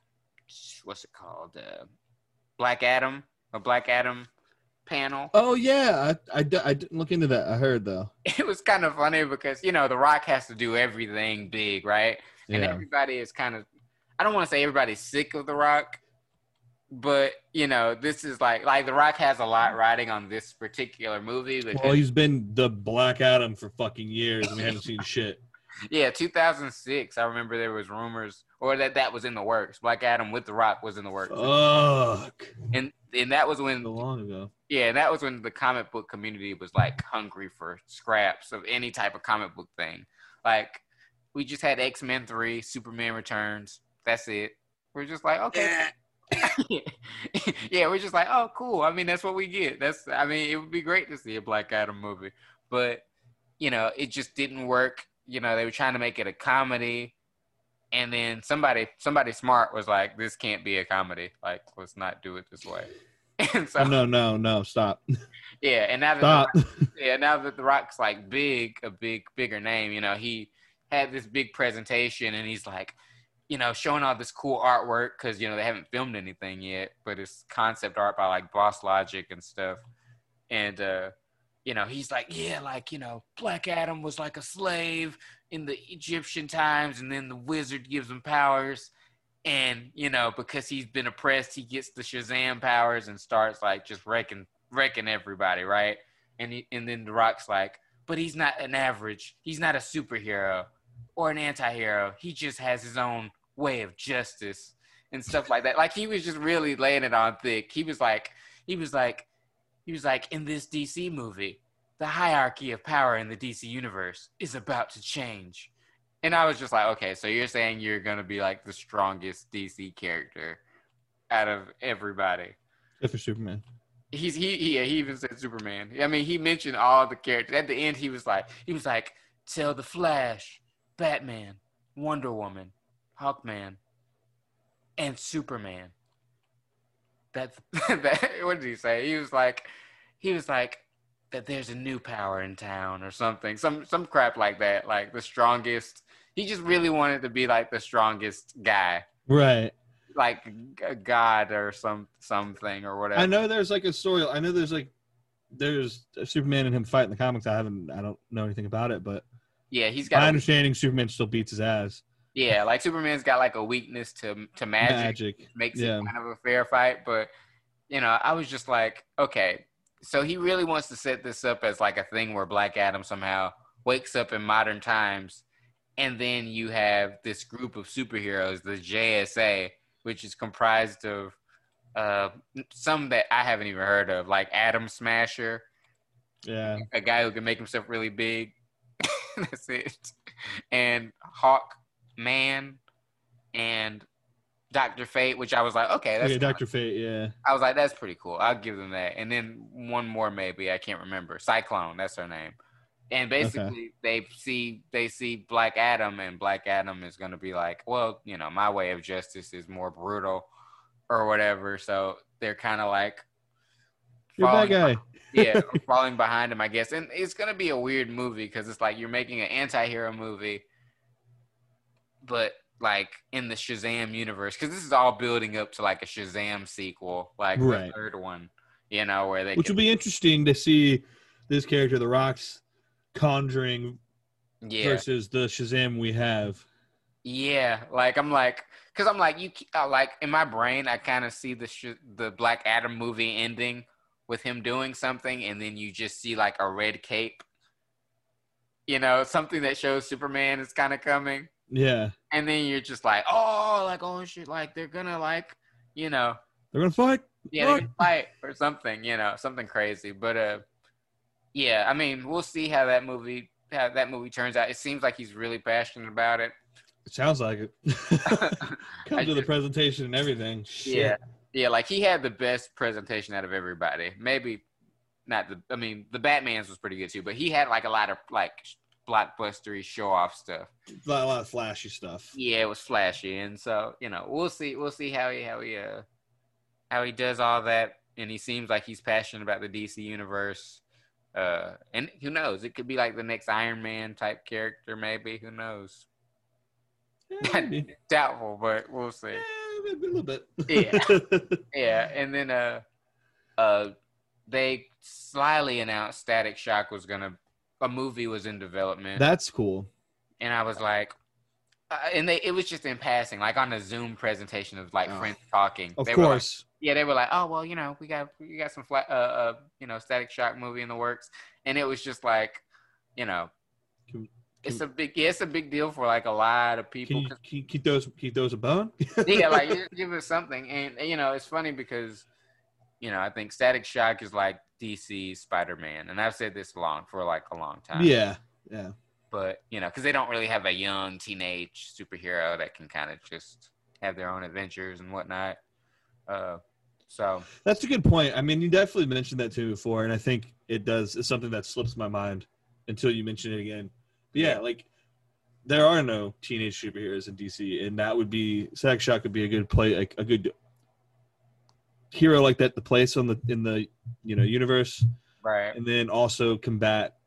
what's it called? Uh, Black Adam, a Black Adam panel. Oh yeah, I, I, I didn't look into that. I heard though. It was kind of funny because you know The Rock has to do everything big, right? And yeah. Everybody is kind of, I don't want to say everybody's sick of The Rock, but you know this is like like The Rock has a lot riding on this particular movie. Well, he's been the Black Adam for fucking years and we haven't seen shit. Yeah, two thousand six, I remember there was rumors or that that was in the works. Black Adam with The Rock was in the works. Fuck. And and that was when so long ago. Yeah, and that was when the comic book community was like hungry for scraps of any type of comic book thing. Like we just had X-Men three, Superman Returns. That's it. We're just like, okay. Yeah. Yeah, we're just like, oh, cool. I mean, that's what we get. That's, I mean, it would be great to see a Black Adam movie, but you know, it just didn't work. You know, they were trying to make it a comedy, and then somebody, somebody smart was like, "This can't be a comedy. Like, let's not do it this way." And so, oh, no, no, no, stop. Yeah, and now that stop. The, yeah, now that The Rock's like big, a big, bigger name. You know, he had this big presentation, and he's like, you know, showing all this cool artwork because, you know, they haven't filmed anything yet, but it's concept art by like Boss Logic and stuff. And, uh, you know, he's like, yeah, like, you know, Black Adam was like a slave in the Egyptian times. And then the wizard gives him powers. And, you know, because he's been oppressed, he gets the Shazam powers and starts like just wrecking, wrecking everybody. Right. And he, and then The Rock's like, but he's not an average. He's not a superhero or an anti-hero. He just has his own way of justice and stuff like that. Like he was just really laying it on thick. He was like, he was like, he was like, in this D C movie, the hierarchy of power in the D C universe is about to change. And I was just like, okay, so you're saying you're going to be like the strongest D C character out of everybody. Except for Superman. He's, he, he, he even said Superman. I mean, he mentioned all the characters. At the end, he was like, he was like, tell the Flash, Batman, Wonder Woman, Hawkman, and Superman. That's that. What did he say? He was like, he was like that. There's a new power in town, or something, some some crap like that. Like the strongest. He just really wanted to be like the strongest guy, right? Like a god or some something or whatever. I know there's like a story. I know there's like there's a Superman and him fighting the comics. I haven't. I don't know anything about it, but. Yeah, he's got. My understanding, Superman still beats his ass. Yeah, like Superman's got like a weakness to to magic, magic. Makes yeah. it kind of a fair fight. But you know, I was just like, okay, so he really wants to set this up as like a thing where Black Adam somehow wakes up in modern times, and then you have this group of superheroes, the J S A, which is comprised of uh, some that I haven't even heard of, like Atom Smasher, yeah, a guy who can make himself really big. That's it. And Hawkman and Doctor Fate, which I was like, okay, that's yeah, Doctor Fate, yeah. I was like, that's pretty cool. I'll give them that. And then one more maybe, I can't remember. Cyclone, that's her name. And basically okay. they see they see Black Adam, and Black Adam is gonna be like, well, you know, my way of justice is more brutal or whatever. So they're kinda like You're that guy. Yeah, falling behind him, I guess. And it's going to be a weird movie because it's like you're making an anti-hero movie, but like in the Shazam universe, because this is all building up to like a Shazam sequel, like right. the third one, you know, where they Which can... will be interesting to see this character, The Rock's conjuring yeah. versus the Shazam we have. Yeah, like I'm like, cause I'm like you I, like in my brain I kind of see the sh- the Black Adam movie ending with him doing something, and then you just see like a red cape, you know, something that shows Superman is kind of coming. Yeah, and then you're just like, oh, like oh shit, like they're gonna like, you know, they're gonna fight. Yeah, they're gonna fight or something, you know, something crazy. But uh, yeah, I mean, we'll see how that movie how that movie turns out. It seems like he's really passionate about it. It sounds like it. Comes to the presentation and everything. Shit. Yeah. Yeah, like he had the best presentation out of everybody. Maybe not the I mean, the Batman's was pretty good too, but he had like a lot of like blockbustery show-off stuff. A lot, a lot of flashy stuff. Yeah, it was flashy. And so, you know, we'll see we'll see how he how he uh, how he does all that, and he seems like he's passionate about the D C universe. Uh, and who knows? It could be like the next Iron Man type character maybe, who knows? Doubtful, but we'll see. Yeah, a little bit. yeah, yeah. And then uh, uh, they slyly announced Static Shock was gonna a movie was in development. That's cool. And I was like, uh, and they it was just in passing, like on a Zoom presentation of like oh. friends talking. Of they course. Were like, yeah, they were like, oh well, you know, we got we got some flat, uh, uh, you know, Static Shock movie in the works, and it was just like, you know. Can- It's a big, yeah, it's a big deal for like a lot of people. Can you keep those, keep those a bone. Yeah, like give us something, and you know, it's funny because, you know, I think Static Shock is like D C Spider-Man, and I've said this long for like a long time. Yeah, yeah. But you know, because they don't really have a young teenage superhero that can kind of just have their own adventures and whatnot. Uh, so that's a good point. I mean, you definitely mentioned that to me before, and I think it does. It's something that slips my mind until you mention it again. Yeah, like there are no teenage superheroes in D C, and that would be Static Shock would be a good play, like a good hero like that to place on the in the you know universe, right? And then also combat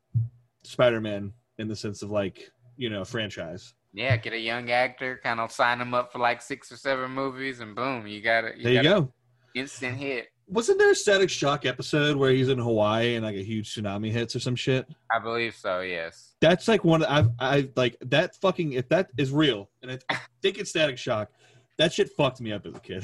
Spider-Man in the sense of like you know franchise. Yeah, get a young actor, kind of sign him up for like six or seven movies, and boom, you got it. There you go, instant hit. Wasn't there a Static Shock episode where he's in Hawaii and like a huge tsunami hits or some shit? I believe so. Yes. That's like one. I I like that fucking. If that is real, and I, I think it's Static Shock, that shit fucked me up as a kid.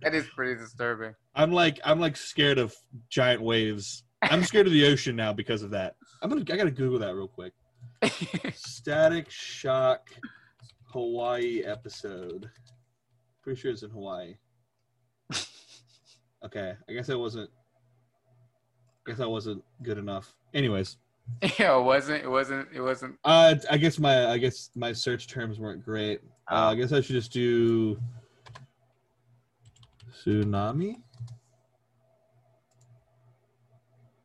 That is pretty disturbing. I'm like I'm like scared of giant waves. I'm scared of the ocean now because of that. I'm gonna I gotta Google that real quick. Static Shock Hawaii episode. Pretty sure it's in Hawaii. Okay, I guess I wasn't. I guess I wasn't good enough. Anyways. Yeah, it wasn't. It wasn't. It wasn't. Uh, I guess my. I guess my search terms weren't great. Uh, I guess I should just do tsunami.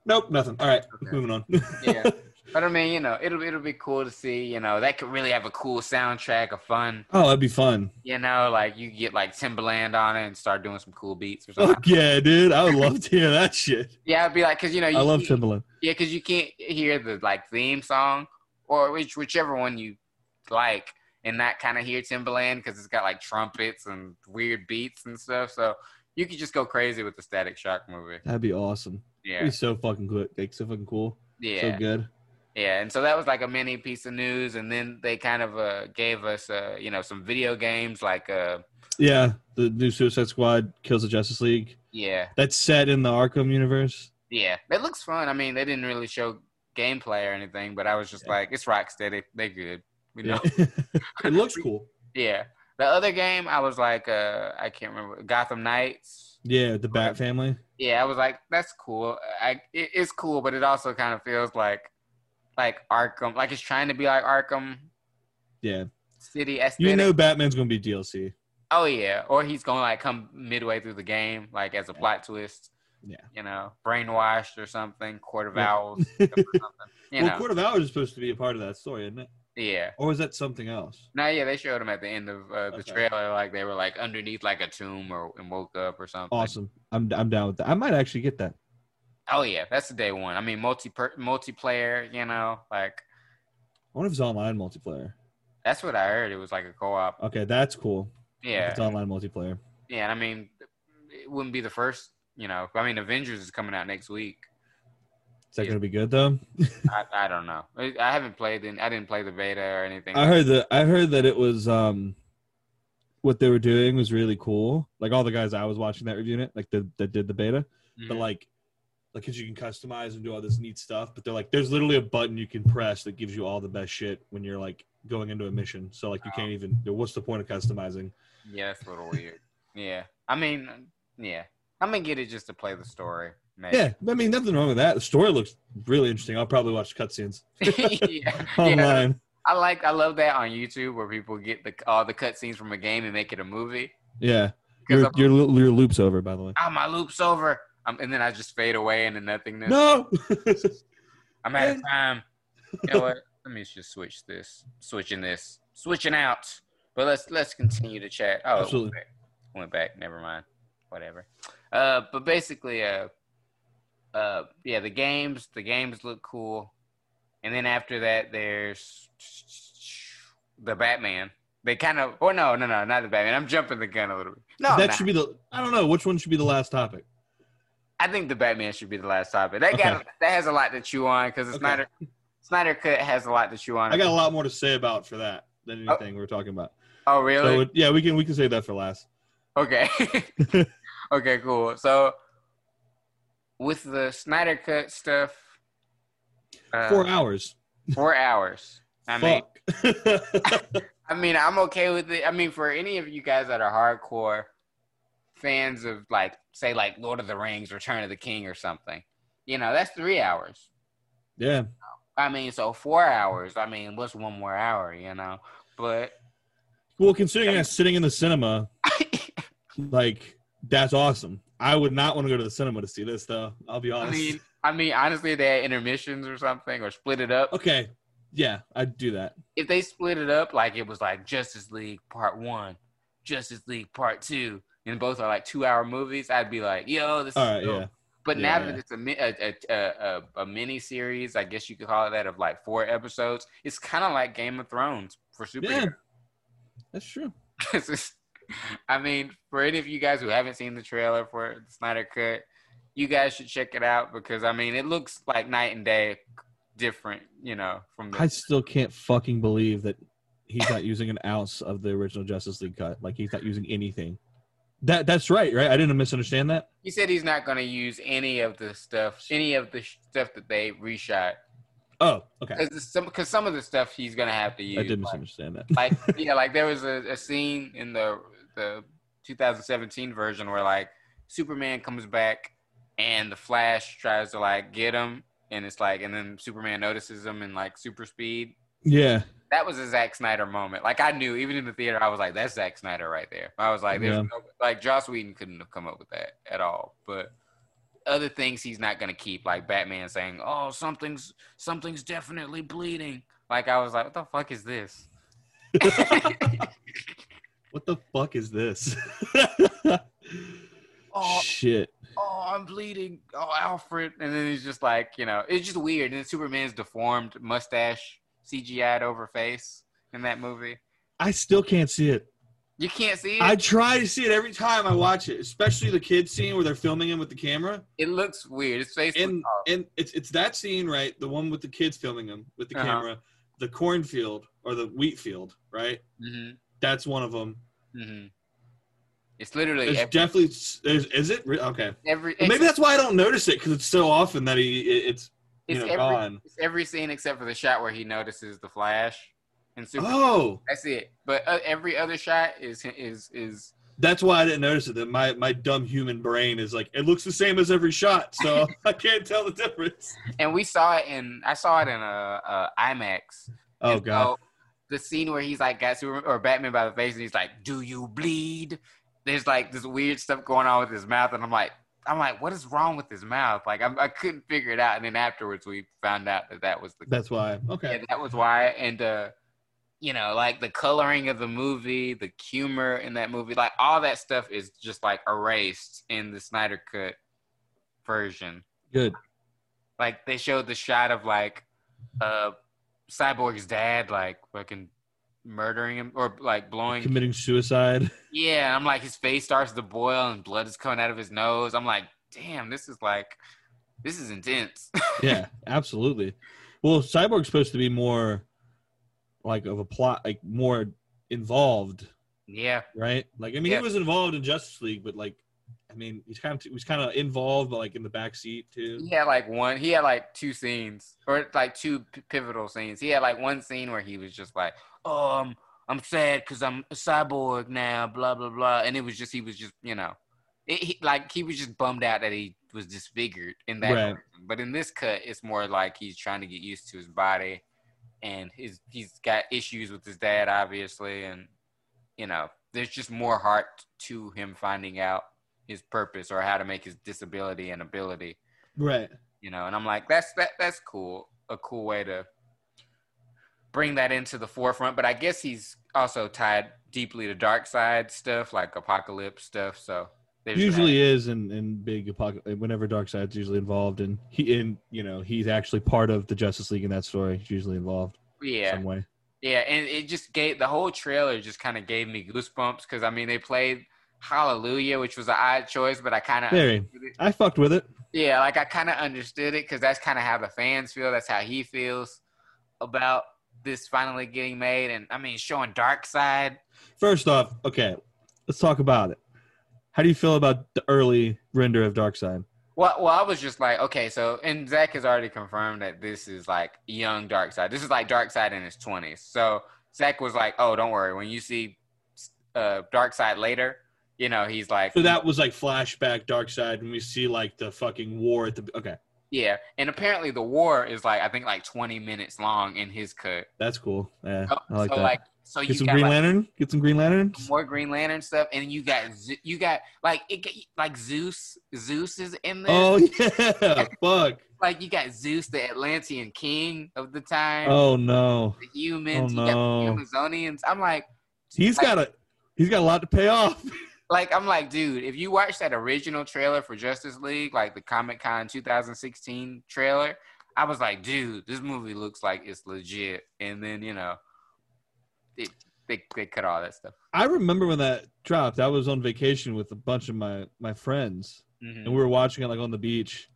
Nope, nothing. All right, okay. Moving on. Yeah, but I mean, you know, it'll it'll be cool to see. You know, that could really have a cool soundtrack, a fun. Oh, that'd be fun. You know, like you get like Timbaland on it and start doing some cool beats or something. Fuck yeah, dude! I would love to hear that shit. Yeah, I'd be like, cause you know, you, I love Timbaland. Yeah, cause you can't hear the like theme song or which whichever one you like and not kind of hear Timbaland cause it's got like trumpets and weird beats and stuff. So you could just go crazy with the Static Shock movie. That'd be awesome. Yeah, it'd be so fucking good. Like so fucking cool. Yeah, so good. Yeah, and so that was like a mini piece of news, and then they kind of uh, gave us, uh, you know, some video games like. Uh, yeah, the new Suicide Squad kills the Justice League. Yeah, that's set in the Arkham universe. Yeah, it looks fun. I mean, they didn't really show gameplay or anything, but I was just yeah. like, it's Rocksteady. They're good. You know, yeah. It looks cool. Yeah, the other game I was like, uh, I can't remember Gotham Knights. Yeah, the Bat Family. Yeah, I was like, that's cool. I it, it's cool, but it also kind of feels like. Like Arkham, like it's trying to be like Arkham, yeah. City aesthetic. You know, Batman's gonna be D L C. Oh yeah, or he's gonna like come midway through the game, like as a yeah. plot twist. Yeah, you know, brainwashed or something. Court of yeah. Owls. Or something. You well, know. Court of Owls is supposed to be a part of that story, isn't it? Yeah. Or is that something else? No, yeah, they showed him at the end of uh, the okay. trailer, like they were like underneath like a tomb or and woke up or something. Awesome, I'm I'm down with that. I might actually get that. Oh yeah, that's the day one. I mean, multi multiplayer, you know, like. I wonder if it's online multiplayer. That's what I heard. It was like a co-op. Okay, that's cool. Yeah, if it's online multiplayer. Yeah, and I mean, it wouldn't be the first, you know. I mean, Avengers is coming out next week. Is that yeah. gonna be good though? I, I don't know. I haven't played in. I didn't play the beta or anything. I heard that. I heard that it was um, what they were doing was really cool. Like all the guys I was watching that reviewed it, like the, that did the beta, mm-hmm. but like, like because you can customize and do all this neat stuff. But they're like, there's literally a button you can press that gives you all the best shit when you're like going into a mission. So like you oh. can't even. What's the point of customizing? Yeah, that's a little weird. Yeah, I mean, yeah, I'm gonna get it just to play the story. Maybe. Yeah, I mean, nothing wrong with that. The story looks really interesting. I'll probably watch cutscenes yeah, online. Yeah. I like, I love that on YouTube where people get the all the cutscenes from a game and make it a movie. Yeah, your, your your loop's over, by the way. Oh, my loop's over, um, and then I just fade away into nothingness. No, I'm out of time. You know what? Let me just switch this, switching this, switching out. But let's let's continue to chat. Oh, absolutely. Went back. Went back. Never mind. Whatever. Uh, but basically, uh. Uh, yeah, the games, the games look cool. And then after that, there's the Batman. They kind of, or no, no, no, not the Batman. I'm jumping the gun a little bit. No, that should be the, I don't know, which one should be the last topic? I think the Batman should be the last topic. That, okay. got, that has a lot to chew on because the okay. Snyder, Snyder Cut has a lot to chew on. I got a lot more to say about for that than anything oh. we're talking about. Oh, really? So it, yeah, we can, we can save that for last. Okay. Okay, cool. So, with the Snyder Cut stuff, uh, four hours. Four hours. I Fuck. mean, I mean, I'm okay with it. I mean, for any of you guys that are hardcore fans of, like, say, like Lord of the Rings, Return of the King, or something, you know, that's three hours. Yeah. I mean, so four hours. I mean, what's one more hour? You know, but well, considering that's sitting in the cinema, like that's awesome. I would not want to go to the cinema to see this, though. I'll be honest. I mean, I mean, honestly, they had intermissions or something, or split it up. Okay, yeah, I'd do that. If they split it up, like it was like Justice League Part One, Justice League Part Two, and both are like two-hour movies, I'd be like, "Yo, this All is right, cool." Yeah. But yeah, now yeah. that it's a a a, a, a mini series, I guess you could call it that, of like four episodes, it's kind of like Game of Thrones for superheroes. Yeah, that's true. This is. I mean, for any of you guys who haven't seen the trailer for the Snyder Cut, you guys should check it out because, I mean, it looks like night and day different, you know. From the- I still can't fucking believe that he's not using an ounce of the original Justice League cut. Like, he's not using anything. That That's right, right? I didn't misunderstand that. He said he's not going to use any of the stuff, any of the stuff that they reshot. Oh, okay. Because some, some of the stuff he's going to have to use. I did misunderstand like, that. like, yeah, like there was a, a scene in the... the twenty seventeen version where like Superman comes back and the Flash tries to like get him and it's like and then Superman notices him and like super speed. Yeah. That was a Zack Snyder moment. Like I knew even in the theater I was like that's Zack Snyder right there. I was like there's yeah. no, like Joss Whedon couldn't have come up with that at all. But other things he's not going to keep like Batman saying, "Oh, something's something's definitely bleeding." Like I was like what the fuck is this? What the fuck is this? oh, Shit. Oh, I'm bleeding. Oh, Alfred. And then he's just like, you know, it's just weird. And then Superman's deformed mustache C G I'd over face in that movie. I still can't see it. You can't see it? I try to see it every time I watch it, especially the kid scene where they're filming him with the camera. It looks weird. His face and, looks off. And it's, it's that scene, right? The one with the kids filming him with the uh-huh. camera. The cornfield or the wheat field, right? Mm-hmm. That's one of them. Mm-hmm. It's literally there's every, definitely there's, is it okay? Every well, maybe that's why I don't notice it because it's so often that he it, it's it's you know, every gone. It's every scene except for the shot where he notices the Flash and Super. Oh, that's it. But uh, every other shot is is is. That's why I didn't notice it. That my my dumb human brain is like it looks the same as every shot, so I can't tell the difference. And we saw it in I saw it in a, a IMAX. Oh and god. So, the scene where he's like got Superman or Batman by the face and he's like, "Do you bleed?" There's like this weird stuff going on with his mouth, and I'm like, I'm like, what is wrong with his mouth? Like, I'm, I couldn't figure it out. And then afterwards, we found out that that was the. That's why. Okay. Yeah, that was why, and uh, you know, like the coloring of the movie, the humor in that movie, like all that stuff is just like erased in the Snyder Cut version. Good. Like they showed the shot of like, uh. Cyborg's dad like fucking murdering him or like blowing committing suicide. Yeah, I'm like his face starts to boil and blood is coming out of his nose. I'm like, damn, this is like this is intense. Yeah, absolutely. Well, Cyborg's supposed to be more like of a plot, like more involved. Yeah. Right? Like, I mean, yeah. he was involved in Justice League, but like, I mean, he's kind of, he was kind of involved, but like in the back seat too. He had like one, he had like two scenes or like two p- pivotal scenes. He had like one scene where he was just like, oh, I'm, I'm sad because I'm a cyborg now, blah, blah, blah. And it was just, he was just, you know, it, he, like he was just bummed out that he was disfigured in that. Right. But in this cut, it's more like he's trying to get used to his body, and his, he's got issues with his dad, obviously. And, you know, there's just more heart to him finding out his purpose or how to make his disability an ability. Right. You know, and I'm like, that's, that, that's cool. A cool way to bring that into the forefront. But I guess he's also tied deeply to Darkseid stuff, like Apocalypse stuff. So usually that. is in, in big Apocalypse, whenever Darkseid's usually involved, and he, in, you know, he's actually part of the Justice League in that story. He's usually involved. Yeah. In some way. Yeah. And it just gave, the whole trailer just kind of gave me goosebumps. Cause I mean, they played Hallelujah, which was an odd choice, but I kind of, I fucked with it. Yeah. Like I kind of understood it. Cause that's kind of how the fans feel. That's how he feels about this finally getting made. And I mean, showing Darkseid. First off, okay, let's talk about it. How do you feel about the early render of Darkseid? Well, well, I was just like, okay, so, and Zach has already confirmed that this is like young Darkseid. This is like Darkseid in his twenties. So Zach was like, oh, don't worry. When you see uh, Darkseid later, you know, he's like. So that was like flashback Darkseid when we see like the fucking war at the, okay. Yeah, and apparently the war is like I think like twenty minutes long in his cut. That's cool. Yeah, so, I like so that. Like, so get you some got Green like, Lantern. Get some Green Lantern. More Green Lantern stuff, and you got you got like it like Zeus. Zeus is in there. Oh yeah, fuck. Like you got Zeus, the Atlantean king of the time. Oh no. The humans. Oh, no. You got the Amazonians. I'm like, he's like, got a he's got a lot to pay off. Like, I'm like, dude, if you watch that original trailer for Justice League, like the Comic-Con two thousand sixteen trailer, I was like, dude, this movie looks like it's legit. And then, you know, it, they they cut all that stuff. I remember when that dropped, I was on vacation with a bunch of my, my friends, mm-hmm. and we were watching it, like, on the beach,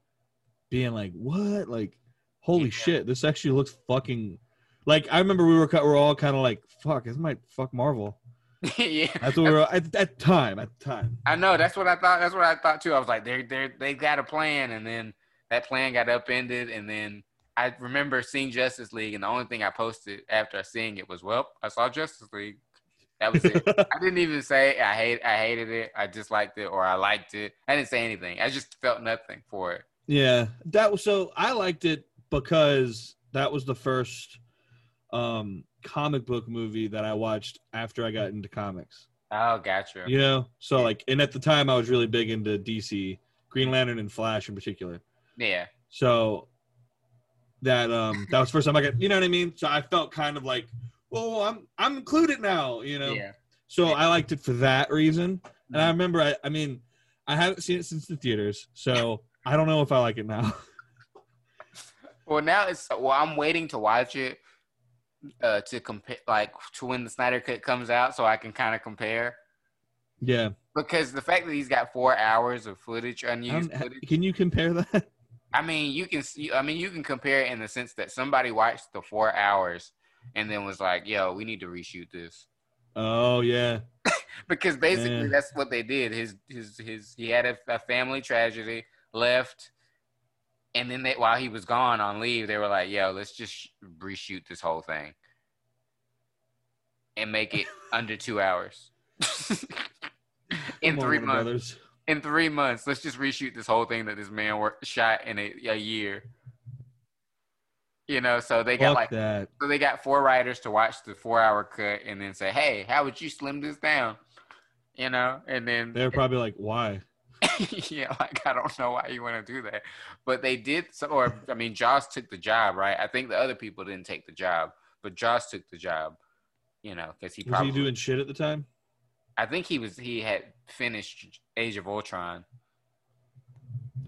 being like, what? Like, holy yeah. shit, this actually looks fucking... Like, I remember we were, we were all kind of like, fuck, this might fuck Marvel. Yeah, that's what we were, at that time. At the time, I know that's what I thought. That's what I thought too. I was like, they they they got a plan, and then that plan got upended. And then I remember seeing Justice League, and the only thing I posted after seeing it was, "Well, I saw Justice League." That was it. I didn't even say I hate I hated it, I disliked it, or I liked it. I didn't say anything. I just felt nothing for it. Yeah, that was so. I liked it because that was the first. Um, comic book movie that I watched after I got into comics. Oh, gotcha. You know? So, like, and at the time, I was really big into D C, Green Lantern and Flash in particular. Yeah. So, that um, that was the first time I got, you know what I mean? So, I felt kind of like, well, I'm I'm included now, you know? Yeah. So, yeah. I liked it for that reason. And I remember, I, I mean, I haven't seen it since the theaters, so I don't know if I like it now. Well, now it's, well, I'm waiting to watch it. Uh, to compare, like, to when the Snyder Cut comes out, so I can kind of compare. Yeah. Because the fact that he's got four hours of footage, unused um, footage. Can you compare that? I mean, you can see. I mean, you can compare it in the sense that somebody watched the four hours and then was like, "Yo, we need to reshoot this." Oh yeah. Because basically, yeah. that's what they did. His his his. He had a, a family tragedy, left. And then they, while he was gone on leave, they were like, yo, let's just sh- reshoot this whole thing and make it under two hours. in Come three on, months. Brothers. In three months, let's just reshoot this whole thing that this man were, shot in a, a year. You know, so they Fuck got like that. So they got four writers to watch the four-hour cut and then say, hey, how would you slim this down? You know, and then... They're probably like, why? Yeah, like I don't know why you want to do that, but they did. So, or I mean, Joss took the job, right? I think the other people didn't take the job, but Joss took the job. You know, because he was probably he doing shit at the time. I think he was. He had finished Age of Ultron.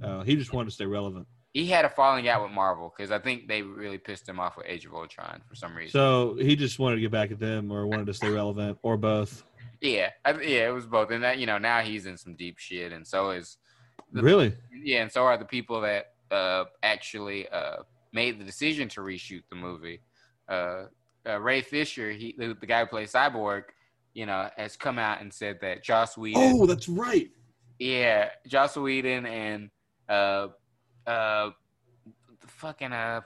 Oh, uh, he just wanted to stay relevant. He had a falling out with Marvel because I think they really pissed him off with Age of Ultron for some reason. So he just wanted to get back at them, or wanted to stay relevant, or both. Yeah, I, yeah, it was both, and that you know now he's in some deep shit, and so is the, really yeah, and so are the people that uh, uh, actually uh, made the decision to reshoot the movie. Uh, uh, Ray Fisher, he, the, the guy who plays Cyborg, you know, has come out and said that Joss Whedon. Oh, that's right. Yeah, Joss Whedon and uh, uh, the fucking uh,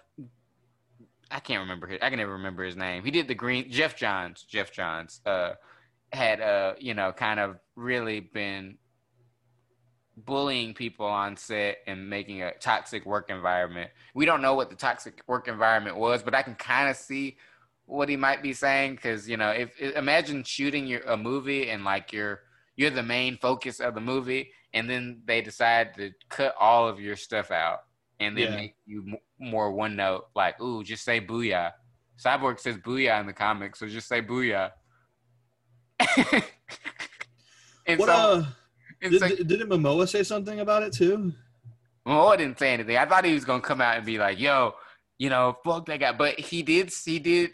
I can't remember his. I can never remember his name. He did the Green Jeff Johns. Jeff Johns uh, had uh, you know, kind of really been bullying people on set and making a toxic work environment. We don't know what the toxic work environment was, but I can kind of see what he might be saying, because, you know, if imagine shooting your a movie and like you're you're the main focus of the movie, and then they decide to cut all of your stuff out and then yeah. make you m- more one note, like, ooh, just say booyah. Cyborg says booyah in the comics, so just say booyah. and what, so, uh... Did, like, didn't Momoa say something about it too? Momoa didn't say anything. I thought he was gonna come out and be like, "Yo, you know, fuck that guy." But he did. He did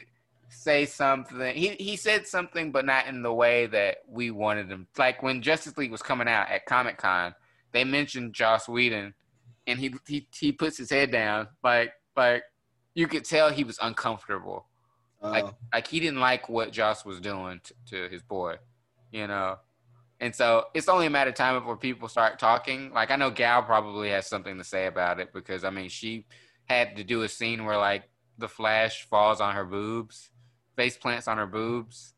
say something. He he said something, but not in the way that we wanted him. Like when Justice League was coming out at Comic Con, they mentioned Joss Whedon, and he he he puts his head down. Like like you could tell he was uncomfortable. Oh. Like like he didn't like what Joss was doing t- to his boy, you know. And so it's only a matter of time before people start talking. Like, I know Gal probably has something to say about it because, I mean, she had to do a scene where, like, the Flash falls on her boobs, face plants on her boobs.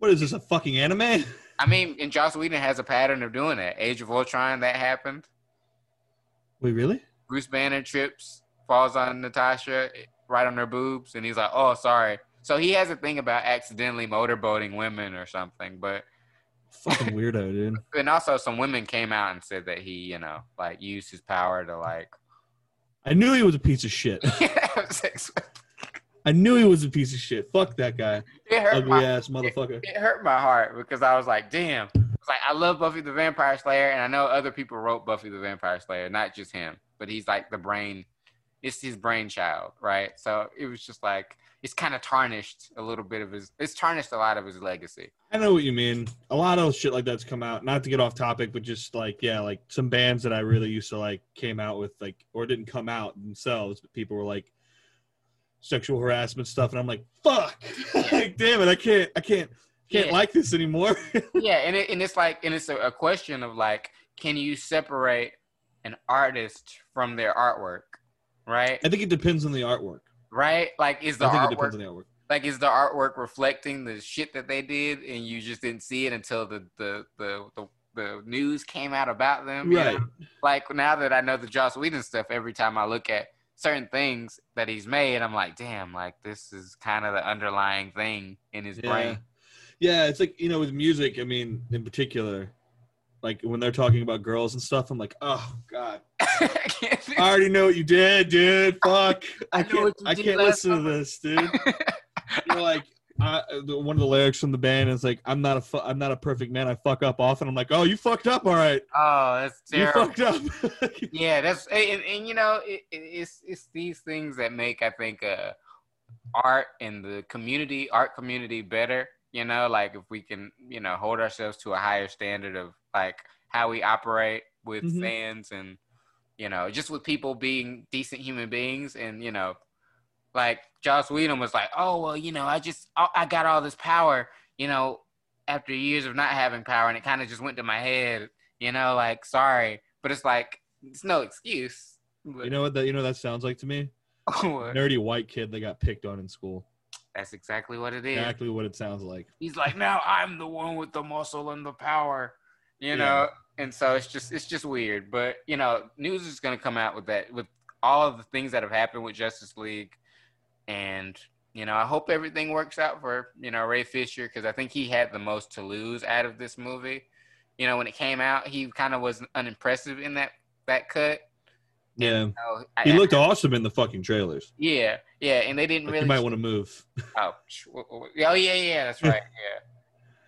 What is this, a fucking anime? I mean, and Joss Whedon has a pattern of doing that. Age of Ultron, that happened. Wait, really? Bruce Banner trips, falls on Natasha, right on her boobs, and he's like, oh, sorry. So he has a thing about accidentally motorboating women or something, but... Fucking weirdo, dude. And also, some women came out and said that he, you know, like, used his power to, like... I knew he was a piece of shit. I knew he was a piece of shit. Fuck that guy. It hurt Ugly my... ass motherfucker. It, it hurt my heart because I was like, damn. I was like, I love Buffy the Vampire Slayer, and I know other people wrote Buffy the Vampire Slayer, not just him. But he's, like, the brain... It's his brainchild, right? So it was just like... It's kind of tarnished a little bit of his... It's tarnished a lot of his legacy. I know what you mean. A lot of shit like that's come out. Not to get off topic, but just like, yeah, like some bands that I really used to like came out with, like, or didn't come out themselves, but people were like sexual harassment stuff. And I'm like, fuck! Like, damn it, I can't, I can't, can't yeah. like this anymore. yeah, and it, and it's like, and it's a, a question of like, can you separate an artist from their artwork, right? I think it depends on the artwork. Right? Like, is the artwork, the artwork like is the artwork reflecting the shit that they did, and you just didn't see it until the the the, the, the news came out about them? Right. You know? Like, now that I know the Joss Whedon stuff, every time I look at certain things that he's made, I'm like, damn, like this is kind of the underlying thing in his yeah. brain. Yeah, it's like, you know, with music, I mean, in particular, like when they're talking about girls and stuff, I'm like, oh god. I, I already know what you did, dude. Fuck. I, I can't, I can't listen time. to this, dude. You're like, I, one of the lyrics from the band is like, "I'm not a, fu- I'm not a perfect man. I fuck up often." I'm like, "Oh, you fucked up, all right." Oh, that's terrible. You fucked up. yeah, that's and, and you know, it, it's it's these things that make, I think, uh, art and the community, art community, better. You know, like if we can, you know, hold ourselves to a higher standard of like how we operate with mm-hmm. fans and. You know, just with people being decent human beings. And, you know, like Joss Whedon was like, oh, well, you know, I just, I got all this power, you know, after years of not having power, and it kind of just went to my head, you know, like, sorry. But it's like, it's no excuse. You know what that, you know, that sounds like to me? Nerdy white kid that got picked on in school. That's exactly what it is. Exactly what it sounds like. He's like, now I'm the one with the muscle and the power, you know. Yeah. And so it's just it's just weird. But, you know, news is going to come out with that, with all of the things that have happened with Justice League. And, you know, I hope everything works out for, you know, Ray Fisher, because I think he had the most to lose out of this movie. You know, when it came out, he kind of was unimpressive in that, that cut. Yeah. And, you know, I, he looked I, awesome in the fucking trailers. Yeah. Yeah. And they didn't like really. You might want to move. Oh, oh, yeah. Yeah. That's right. Yeah.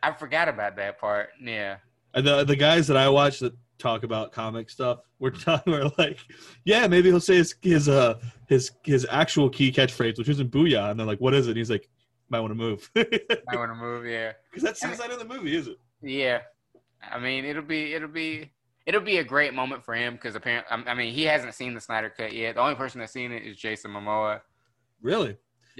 I forgot about that part. Yeah. The the guys that I watch that talk about comic stuff, we're talking, we're like, yeah, maybe he'll say his his uh his his actual key catchphrase, which isn't booyah, and they're like, what is it? And he's like, might want to move. Might want to move, yeah. Because that's not in the movie, is it? Yeah, I mean, it'll be it'll be It'll be a great moment for him because apparently, I mean, he hasn't seen the Snyder Cut yet. The only person that's seen it is Jason Momoa. Really?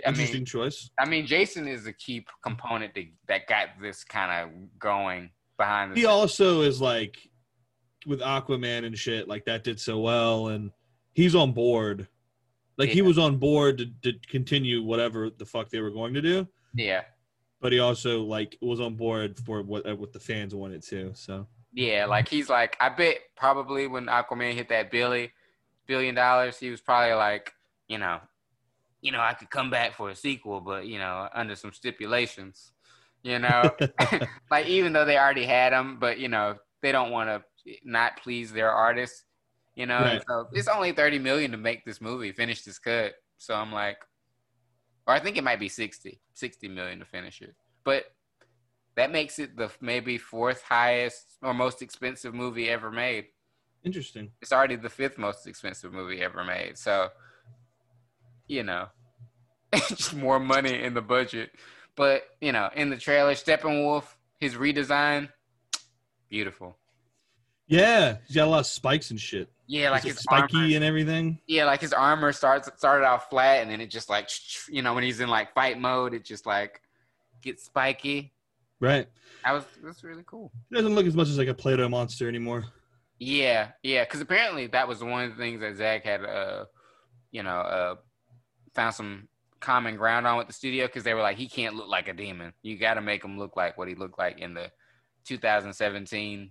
I Interesting mean, choice. I mean, Jason is a key component to, that got this kind of going behind the He scenes. Also is like, with Aquaman and shit, like that did so well, and he's on board. Like yeah. he was on board to, to continue whatever the fuck they were going to do. Yeah. But he also like was on board for what what the fans wanted to. So yeah, like he's like, I bet probably when Aquaman hit that Billy billion dollars, he was probably like, you know, you know, I could come back for a sequel, but you know, under some stipulations, you know, like even though they already had him, but you know, they don't want to not please their artists, you know. Right. So it's only thirty million to make this movie, finish this cut. So I'm like. Or I think it might be sixty, sixty million to finish it. But that makes it the maybe fourth highest or most expensive movie ever made. Interesting. It's already the fifth most expensive movie ever made. So, you know, just more money in the budget. But, you know, in the trailer, Steppenwolf, his redesign, beautiful. Yeah, he's got a lot of spikes and shit. Yeah, like his spiky armor, and everything. Yeah, like his armor starts started out flat, and then it just like, you know, when he's in like fight mode, it just like gets spiky. Right. I was that's really cool. It doesn't look as much as like a Play-Doh monster anymore. Yeah, yeah, because apparently that was one of the things that Zach had, uh, you know, uh, found some common ground on with the studio because they were like, he can't look like a demon. You got to make him look like what he looked like in the two thousand seventeen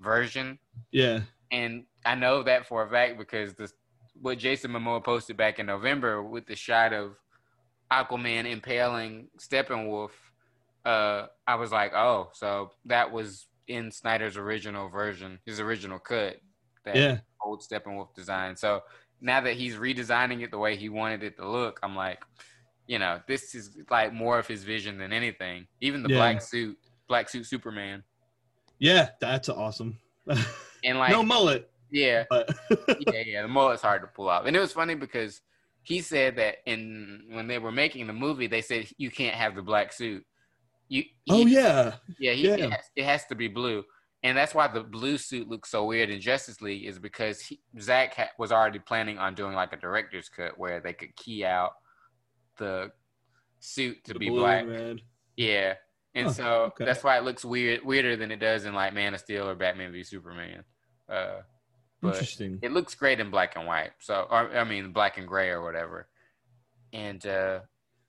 version. Yeah. And I know that for a fact because this, what Jason Momoa posted back in November with the shot of Aquaman impaling Steppenwolf, uh, I was like, oh, so that was in Snyder's original version, his original cut, that yeah. old Steppenwolf design. So now that he's redesigning it the way he wanted it to look, I'm like, you know, this is like more of his vision than anything. Even the yeah. black suit, black suit Superman. Yeah, that's awesome. And like, no mullet. Yeah. yeah, yeah. The mullet's hard to pull off. And it was funny because he said that in when they were making the movie, they said you can't have the black suit. You he, Oh yeah. Yeah, he, yeah. It, has, it has to be blue. And that's why the blue suit looks so weird in Justice League is because he, Zach ha- was already planning on doing like a director's cut where they could key out the suit to the be blue, black. Red. Yeah. And oh, so okay. that's why it looks weird, weirder than it does in like Man of Steel or Batman v Superman. Uh, but Interesting. It looks great in black and white. So, or, I mean, black and gray or whatever. And uh,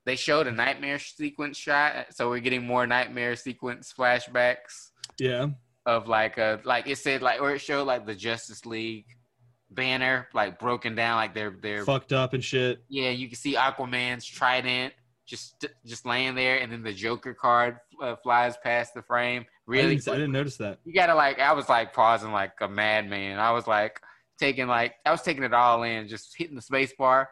they showed a nightmare sequence shot, so we're getting more nightmare sequence flashbacks. Yeah. Of like, a, like it said, like or it showed like the Justice League banner, like broken down, like they're they're fucked up and shit. Yeah, you can see Aquaman's trident. Just, just laying there, and then the Joker card uh, flies past the frame. Really, I didn't, I didn't notice that. You gotta like, I was like pausing like a madman. I was like taking like, I was taking it all in, just hitting the space bar,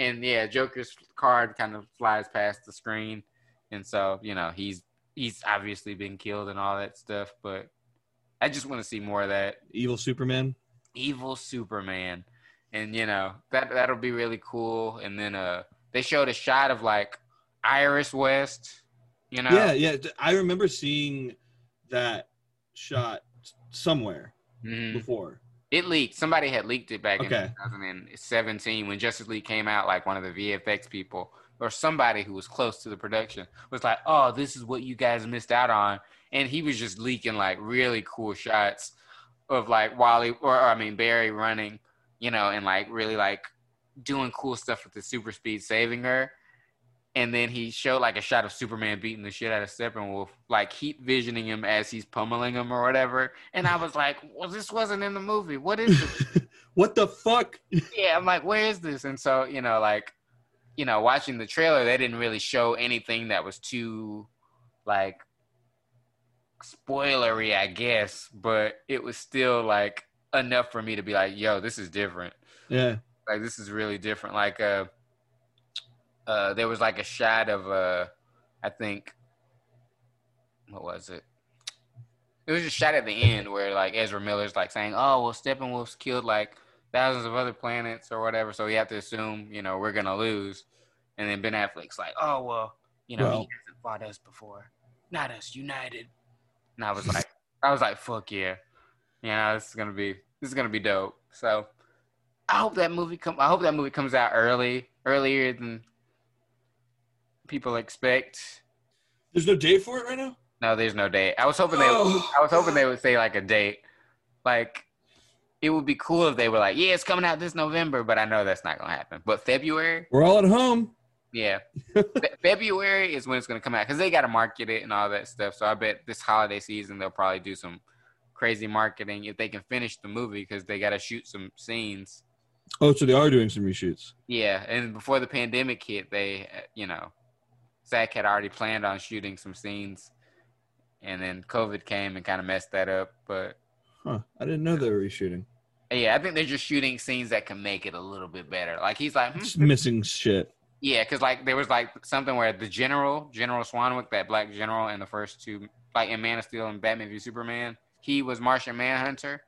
and yeah, Joker's card kind of flies past the screen, and so you know he's he's obviously been killed and all that stuff. But I just want to see more of that. Evil Superman. Evil Superman, and you know that that'll be really cool. And then uh. They showed a shot of like Iris West, you know? Yeah, yeah. I remember seeing that shot somewhere mm. before. It leaked. Somebody had leaked it back okay. in twenty seventeen when Justice League came out, like one of the V F X people or somebody who was close to the production was like, oh, this is what you guys missed out on. And he was just leaking like really cool shots of like Wally or, or I mean, Barry running, you know, and like really like, doing cool stuff with the super speed, saving her. And then he showed like a shot of Superman beating the shit out of Steppenwolf, like heat visioning him as he's pummeling him or whatever. And I was like, well, this wasn't in the movie. What is this? What the fuck? Yeah, I'm like, where is this? And so, you know, like, you know, watching the trailer, they didn't really show anything that was too, like, spoilery, I guess. But it was still, like, enough for me to be like, yo, this is different. Yeah. Like, this is really different. Like, uh, uh, there was, like, a shot of, uh, I think, what was it? It was a shot at the end where, like, Ezra Miller's, like, saying, oh, well, Steppenwolf's killed, like, thousands of other planets or whatever, so we have to assume, you know, we're going to lose. And then Ben Affleck's like, oh, well, you know, well, he hasn't fought us before. Not us, united. And I was like, I was like, fuck yeah. Yeah, this is gonna be this is gonna be dope. So I hope that movie come. I hope that movie comes out early, earlier than people expect. There's no date for it right now? No, there's no date. I was hoping they. Oh. I was hoping they would say like a date. Like it would be cool if they were like, "Yeah, it's coming out this November," but I know that's not gonna happen. But February. We're all at home. Yeah, Fe- February is when it's gonna come out because they gotta market it and all that stuff. So I bet this holiday season they'll probably do some crazy marketing if they can finish the movie because they got to shoot some scenes. Oh, so they are doing some reshoots. Yeah, and before the pandemic hit, they, you know, Zach had already planned on shooting some scenes, and then COVID came and kind of messed that up. But huh, I didn't know they were reshooting. Yeah, I think they're just shooting scenes that can make it a little bit better. Like he's like hmm. just missing shit. Yeah, because like there was like something where the general, General Swanwick, that black general in the first two, like in Man of Steel and Batman v Superman. He was Martian Manhunter,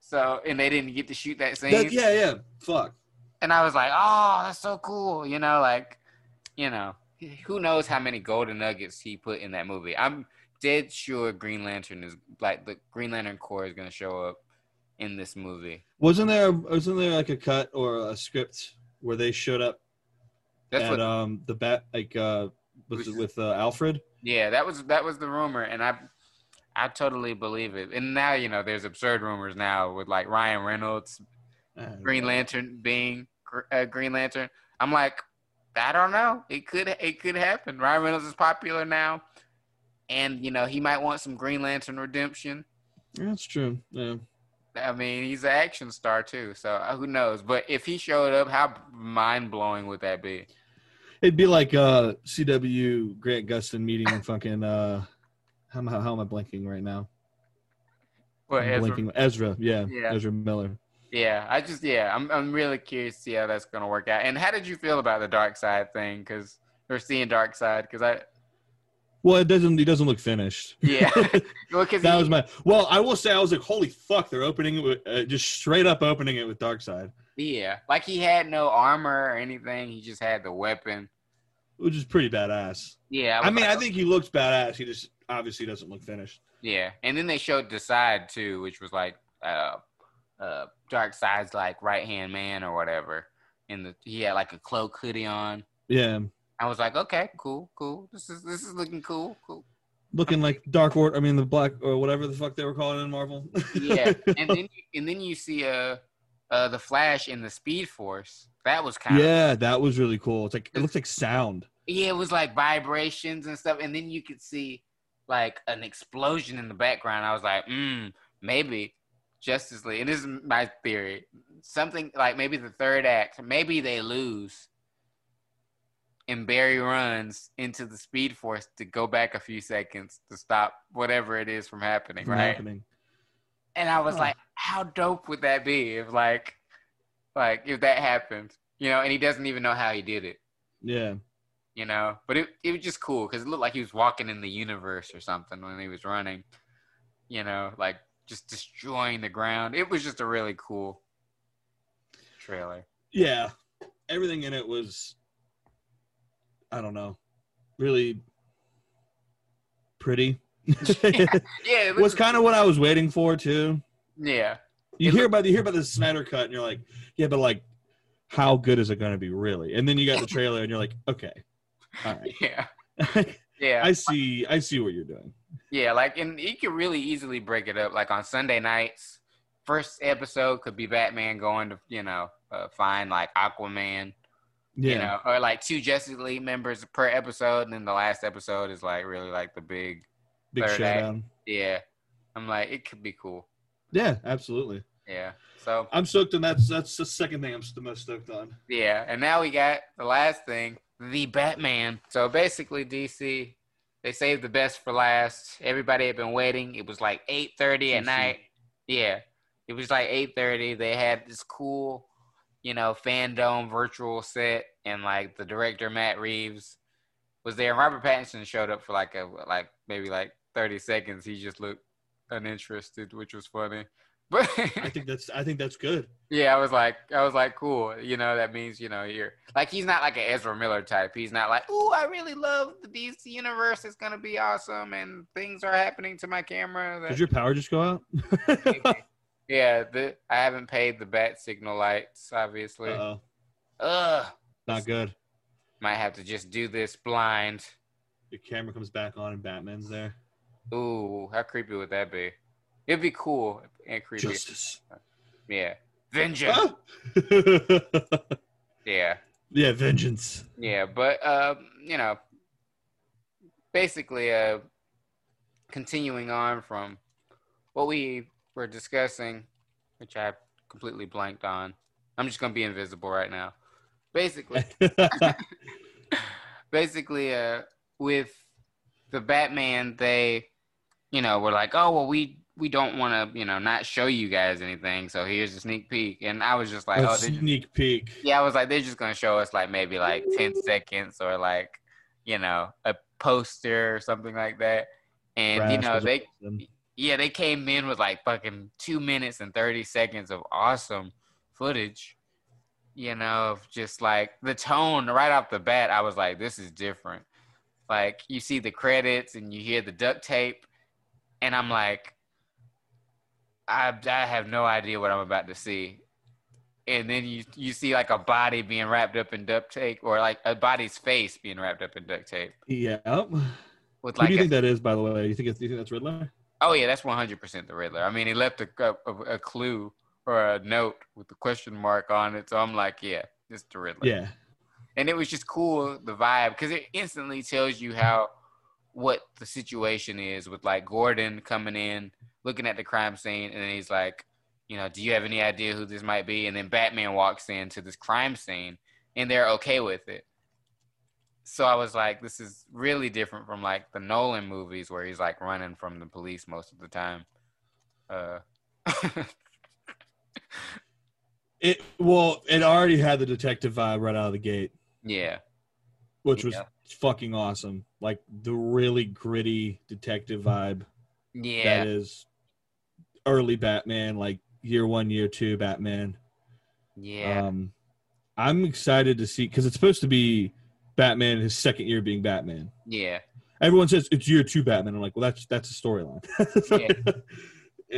so and they didn't get to shoot that scene. That, yeah, yeah, fuck. And I was like, oh, that's so cool, you know, like, you know, who knows how many golden nuggets he put in that movie. I'm dead sure Green Lantern is like the Green Lantern Corps is gonna show up in this movie. Wasn't there? Wasn't there like a cut or a script where they showed up that's at what, um the bat like uh was it with uh, Alfred? Yeah, that was that was the rumor, and I. I totally believe it. And now, you know, there's absurd rumors now with, like, Ryan Reynolds, Green Lantern being uh, Green Lantern. I'm like, I don't know. It could it could happen. Ryan Reynolds is popular now. And, you know, he might want some Green Lantern redemption. That's true. Yeah. I mean, he's an action star, too. So who knows? But if he showed up, how mind-blowing would that be? It'd be like uh, C W Grant Gustin meeting fucking uh... – How am, I, how am I blanking right now? Well, I'm Ezra. Blanking. Ezra, yeah. yeah, Ezra Miller. Yeah, I just yeah, I'm I'm really curious to see how that's gonna work out. And how did you feel about the Darkseid thing? Because or seeing Darkseid? Because I. Well, it doesn't. He doesn't look finished. Yeah. Well, that he, was my. Well, I will say I was like, holy fuck, they're opening it with, uh, just straight up opening it with Darkseid. Yeah, like he had no armor or anything. He just had the weapon. Which is pretty badass. Yeah. I, I mean, like, I think he looks badass. He just. Obviously doesn't look finished. Yeah, and then they showed Darkseid too, which was like uh, uh, Darkseid's like right hand man or whatever. And the, he had like a cloak hoodie on. Yeah, I was like, okay, cool, cool. This is this is looking cool, cool. Looking like Dark Order. I mean, the Black or whatever the fuck they were calling it in Marvel. Yeah, and then you, and then you see uh, uh the Flash in the Speed Force. That was kind of yeah, that was really cool. It's like it looks like sound. Yeah, it was like vibrations and stuff, and then you could see. Like an explosion in the background. I was like, mm, maybe Justice League. And this is my theory. Something like maybe the third act, maybe they lose and Barry runs into the Speed Force to go back a few seconds to stop whatever it is from happening, from right? Happening. And I was oh. like, how dope would that be if like, like if that happened, you know, and he doesn't even know how he did it. Yeah. You know, but it it was just cool because it looked like he was walking in the universe or something when he was running, you know, like just destroying the ground. It was just a really cool trailer. Yeah. Everything in it was, I don't know, really pretty. Yeah, it was kind of what I was waiting for, too. Yeah. You hear, looked- about, you hear about the Snyder Cut and you're like, yeah, but like, how good is it going to be really? And then you got the trailer and you're like, okay. All right. Yeah, yeah. I see. I see what you're doing. Yeah, like, and you could really easily break it up. Like on Sunday nights, first episode could be Batman going to, you know, uh, find like Aquaman. Yeah. You know, or like two Justice League members per episode, and then the last episode is like really like the big, big showdown. Yeah, I'm like, it could be cool. Yeah, absolutely. Yeah, so I'm stoked, and that's that's the second thing I'm the most stoked on. Yeah, and now we got the last thing. The Batman. So basically, D C, they saved the best for last. Everybody had been waiting. It was like eight thirty at night. Yeah, it was like eight thirty. They had this cool, you know, fandom virtual set, and like the director Matt Reeves was there. Robert Pattinson showed up for like a like maybe like thirty seconds. He just looked uninterested, which was funny. But I think that's I think that's good. Yeah, I was like, I was like, cool. You know, that means, you know, you're like, he's not like an Ezra Miller type. He's not like, ooh, I really love the D C universe. It's gonna be awesome, and things are happening to my camera. That... Did your power just go out? Yeah, the, I haven't paid the bat signal lights, obviously. Uh-oh. Ugh, not good. Might have to just do this blind. Your camera comes back on, and Batman's there. Ooh, how creepy would that be? It'd be cool and creepy. Justice. Yeah. Vengeance. Ah! Yeah. Yeah, vengeance. Yeah, but, uh, you know, basically uh, continuing on from what we were discussing, which I completely blanked on. I'm just going to be invisible right now. Basically. Basically, uh, with the Batman, they, you know, were like, oh, well, we... we don't want to, you know, not show you guys anything. So here's a sneak peek. And I was just like, a oh, sneak just... peek. Yeah. I was like, they're just going to show us like maybe like ten seconds or like, you know, a poster or something like that. And Rash, you know, they, yeah, they came in with like fucking two minutes and thirty seconds of awesome footage, you know, of just like the tone right off the bat. I was like, this is different. Like you see the credits and you hear the duct tape and I'm like, I, I have no idea what I'm about to see. And then you, you see like a body being wrapped up in duct tape or like a body's face being wrapped up in duct tape. Yeah. With like Who do you a, think that is, by the way? You think it's, you think that's Riddler? Oh, yeah, that's one hundred percent the Riddler. I mean, he left a, a, a clue or a note with a question mark on it. So I'm like, yeah, it's the Riddler. Yeah. And it was just cool, the vibe, because it instantly tells you how what the situation is with like Gordon coming in, looking at the crime scene, and then he's like, you know, do you have any idea who this might be? And then Batman walks into this crime scene, and they're okay with it. So I was like, this is really different from, like, the Nolan movies where he's, like, running from the police most of the time. Uh. it Well, it already had the detective vibe right out of the gate. Yeah. Which yeah. was fucking awesome. Like, the really gritty detective vibe. Yeah. That is... early Batman, like year one, year two Batman. Yeah. Um, I'm excited to see, because it's supposed to be Batman, his second year being Batman. Yeah. Everyone says it's year two Batman. I'm like, well, that's that's a storyline. Yeah.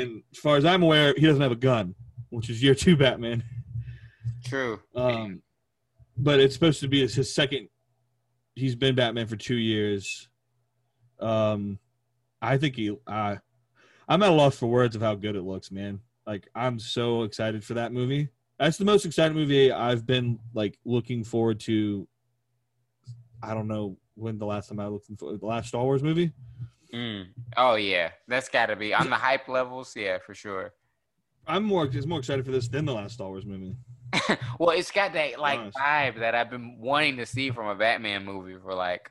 And as far as I'm aware, he doesn't have a gun, which is year two Batman. True. Um, but it's supposed to be it's his second. He's been Batman for two years. Um, I think he... Uh, I'm at a loss for words of how good it looks, man. Like, I'm so excited for that movie. That's the most exciting movie I've been, like, looking forward to. I don't know when the last time I looked for the last Star Wars movie. Mm. Oh, yeah. That's got to be. On the hype levels, yeah, for sure. I'm more, it's more excited for this than the last Star Wars movie. Well, it's got that, like, Honestly. vibe that I've been wanting to see from a Batman movie for, like,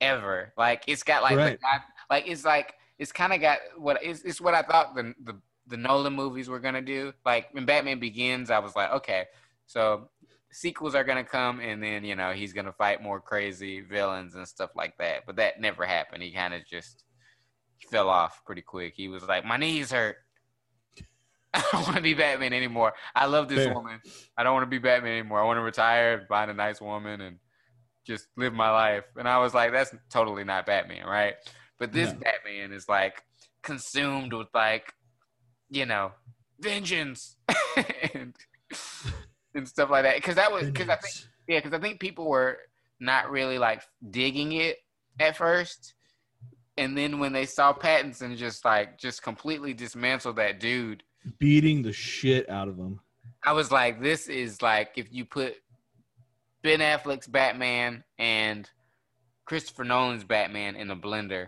ever. Like, it's got, like, right. the, like it's, like, It's kind of got what it's, it's what I thought the, the the Nolan movies were gonna do. Like when Batman Begins, I was like, okay, so sequels are gonna come, and then you know he's gonna fight more crazy villains and stuff like that. But that never happened. He kind of just fell off pretty quick. He was like, my knees hurt. I don't want to be Batman anymore. I love this Fair. woman. I don't want to be Batman anymore. I want to retire, find a nice woman, and just live my life. And I was like, that's totally not Batman, right? But this no. Batman is, like, consumed with, like, you know, vengeance and, and stuff like that. Because that was, because I think, yeah, because I think people were not really, like, digging it at first. And then when they saw Pattinson just, like, just completely dismantle that dude. Beating the shit out of him. I was like, this is, like, if you put Ben Affleck's Batman and Christopher Nolan's Batman in a blender.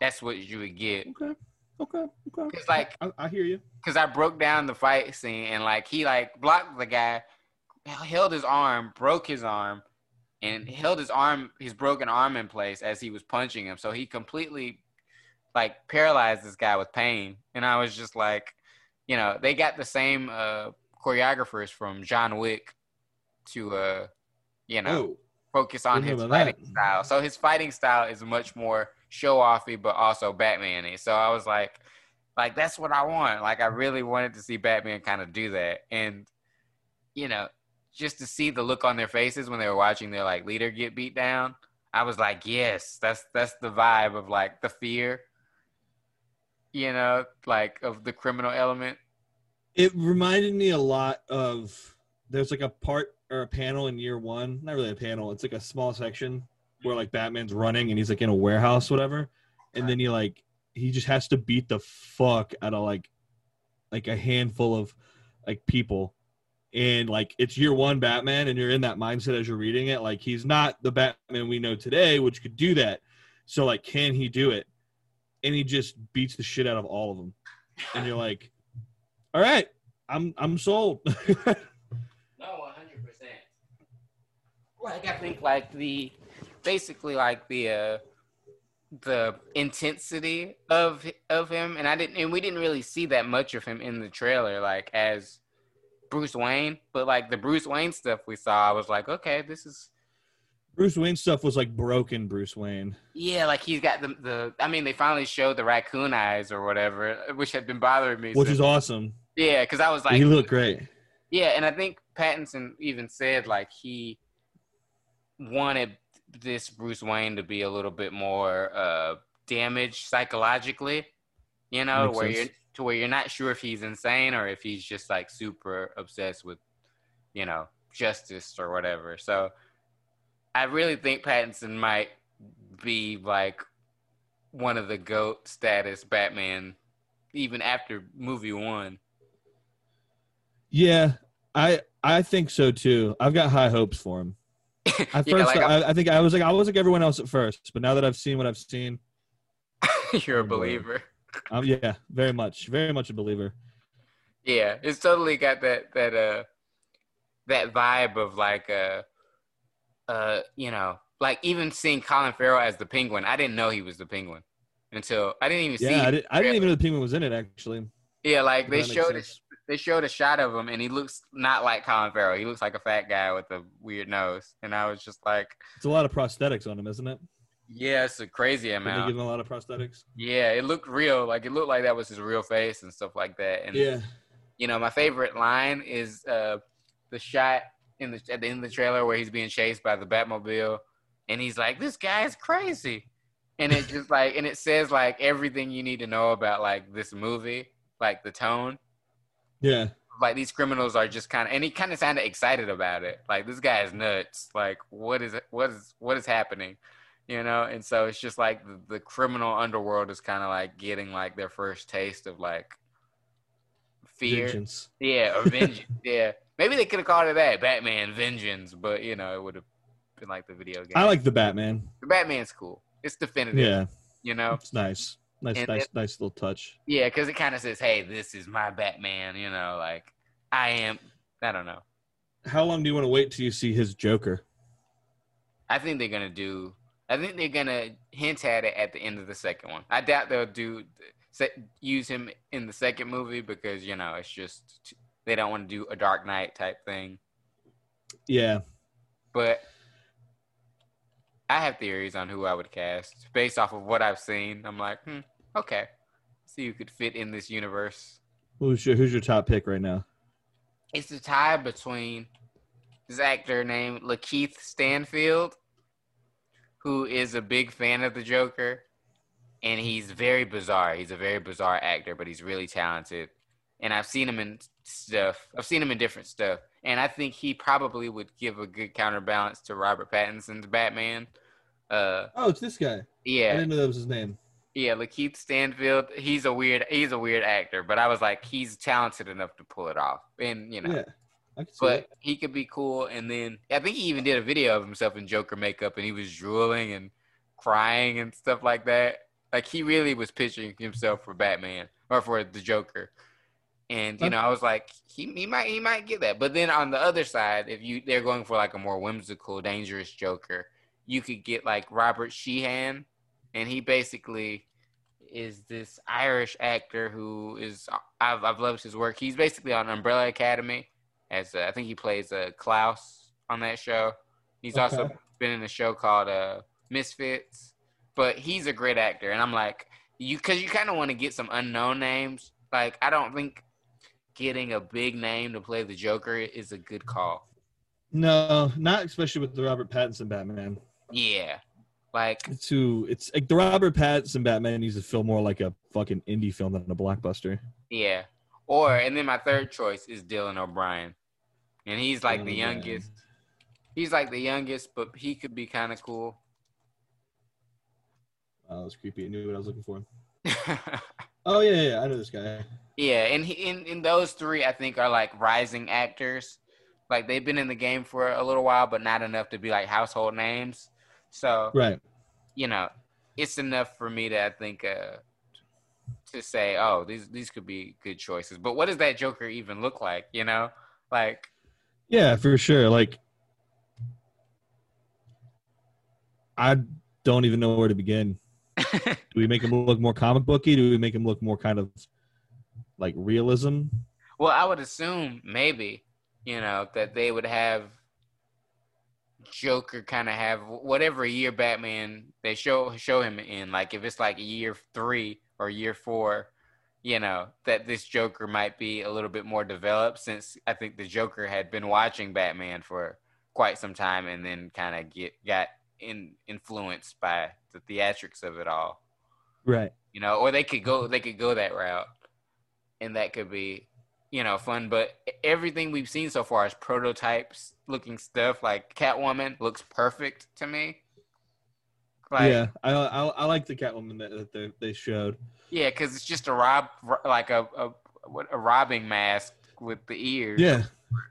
That's what you would get. Okay, okay, okay. It's like I, I hear you. Because I broke down the fight scene and like he like blocked the guy, held his arm, broke his arm, and held his arm, his broken arm in place as he was punching him. So he completely like paralyzed this guy with pain. And I was just like, you know, they got the same uh, choreographers from John Wick to, uh, you know, oh, focus on his fighting that. style. So his fighting style is much more show-offy, but also Batman-y. So I was like, Like, that's what I want. Like, I really wanted to see Batman kind of do that. And, you know, just to see the look on their faces when they were watching their, like, leader get beat down, I was like, yes, that's that's the vibe of, like, the fear, you know, like, of the criminal element. It reminded me a lot of, there's, like, a part or a panel in year one. Not really a panel. It's, like, a small section where, like, Batman's running and he's, like, in a warehouse, whatever. And then he, like, he just has to beat the fuck out of, like, like a handful of, like, people. And, like, it's year one Batman, and you're in that mindset as you're reading it. Like, he's not the Batman we know today, which could do that. So, like, can he do it? And he just beats the shit out of all of them. And you're like, all right, I'm I'm sold. No, one hundred percent. Like, I think, like, the, basically, like, the, uh, the intensity of of him, and I didn't, and we didn't really see that much of him in the trailer, like as Bruce Wayne. But like the Bruce Wayne stuff we saw, I was like, okay, this is Bruce Wayne stuff was like broken Bruce Wayne. Yeah, like he's got the the. I mean, they finally showed the raccoon eyes or whatever, which had been bothering me, which so. Is awesome. Yeah, because I was like, he looked great. Yeah, and I think Pattinson even said like he wanted this Bruce Wayne to be a little bit more uh, damaged psychologically, you know, where you're, to where you're not sure if he's insane or if he's just like super obsessed with, you know, justice or whatever. So I really think Pattinson might be like one of the GOAT status Batman, even after movie one. Yeah, I I think so too. I've got high hopes for him. At first, yeah, like I, I think I was like I was like everyone else at first, but now that I've seen what I've seen, you're a believer. Um, yeah, very much, very much a believer. Yeah, it's totally got that that uh that vibe of like uh uh you know, like even seeing Colin Farrell as the Penguin. I didn't know he was the Penguin until I didn't even yeah, see. Yeah, I, did, I didn't even know the Penguin was in it actually. Yeah, like they showed it. They showed a shot of him, and he looks not like Colin Farrell. He looks like a fat guy with a weird nose. And I was just like... It's a lot of prosthetics on him, isn't it? Yeah, it's a crazy amount. They give him a lot of prosthetics? Yeah, it looked real. Like, it looked like that was his real face and stuff like that. And, yeah. You know, my favorite line is uh, the shot in the at the end of the trailer where he's being chased by the Batmobile. And he's like, this guy is crazy. And it just, like... And it says, like, everything you need to know about, like, this movie. Like, the tone. Yeah. Like, these criminals are just kind of... And he kind of sounded excited about it. Like, this guy is nuts. Like, what is what is what is happening? You know? And so it's just like the, the criminal underworld is kind of like getting like their first taste of like fear. Vengeance. Yeah, or vengeance. Yeah. Maybe they could have called it that, Batman Vengeance, but you know, it would have been like the video game. I like the Batman. The Batman's cool. It's definitive. Yeah. You know? It's nice. Nice, and nice, it, nice little touch. Yeah, because it kind of says, "Hey, this is my Batman." You know, like I am. I don't know. How long do you want to wait till you see his Joker? I think they're gonna do. I think they're gonna hint at it at the end of the second one. I doubt they'll do use him in the second movie because you know it's just they don't want to do a Dark Knight type thing. Yeah, but I have theories on who I would cast based off of what I've seen. I'm like, hmm. Okay. See who could fit in this universe. Who's your, who's your top pick right now? It's a tie between this actor named Lakeith Stanfield, who is a big fan of the Joker, and he's very bizarre. He's a very bizarre actor, but he's really talented. And I've seen him in stuff. I've seen him in different stuff. And I think he probably would give a good counterbalance to Robert Pattinson's Batman. Uh, oh, it's this guy. Yeah. I didn't know that was his name. Yeah, Lakeith Stanfield, he's a weird he's a weird actor, but I was like, he's talented enough to pull it off. And you know. Yeah, I could see but that. He could be cool. And then I think he even did a video of himself in Joker makeup and he was drooling and crying and stuff like that. Like he really was pitching himself for Batman or for the Joker. And you know, I was like, he he might he might get that. But then on the other side, if you they're going for like a more whimsical, dangerous Joker, you could get like Robert Sheehan. And he basically is this Irish actor who is I've I've loved his work. He's basically on Umbrella Academy as a, I think he plays a Klaus on that show. He's okay. Also been in a show called uh, Misfits, but he's a great actor. And I'm like, you because you kind of want to get some unknown names. Like, I don't think getting a big name to play the Joker is a good call. No, not especially with the Robert Pattinson Batman. Yeah. Like, it's who, it's like the Robert Pattinson Batman needs to feel more like a fucking indie film than a blockbuster. Yeah. Or, and then my third choice is Dylan O'Brien. And he's like oh, the youngest. Man. He's like the youngest, but he could be kind of cool. Wow, that was creepy. I knew what I was looking for. Oh, yeah, yeah, I know this guy. Yeah, and he, and, and those three, I think, are like rising actors. Like, they've been in the game for a little while, but not enough to be like household names. So, right. You know, it's enough for me to, I think, uh, to say, oh, these these could be good choices. But what does that Joker even look like, you know? Like, yeah, for sure. Like, I don't even know where to begin. Do we make him look more comic booky? Do we make him look more kind of like realism? Well, I would assume maybe, you know, that they would have Joker kind of have whatever year Batman they show show him in. Like, if it's like year three or year four, you know, that this Joker might be a little bit more developed, since I think the Joker had been watching Batman for quite some time and then kind of get got in, influenced by the theatrics of it all. Right. You know, or they could go they could go that route, and that could be, you know, fun. But everything we've seen so far is prototypes looking stuff. Like, Catwoman looks perfect to me. Like, yeah, I, I I like the Catwoman that, that they showed. Yeah, because it's just a rob like a, a a robbing mask with the ears. Yeah,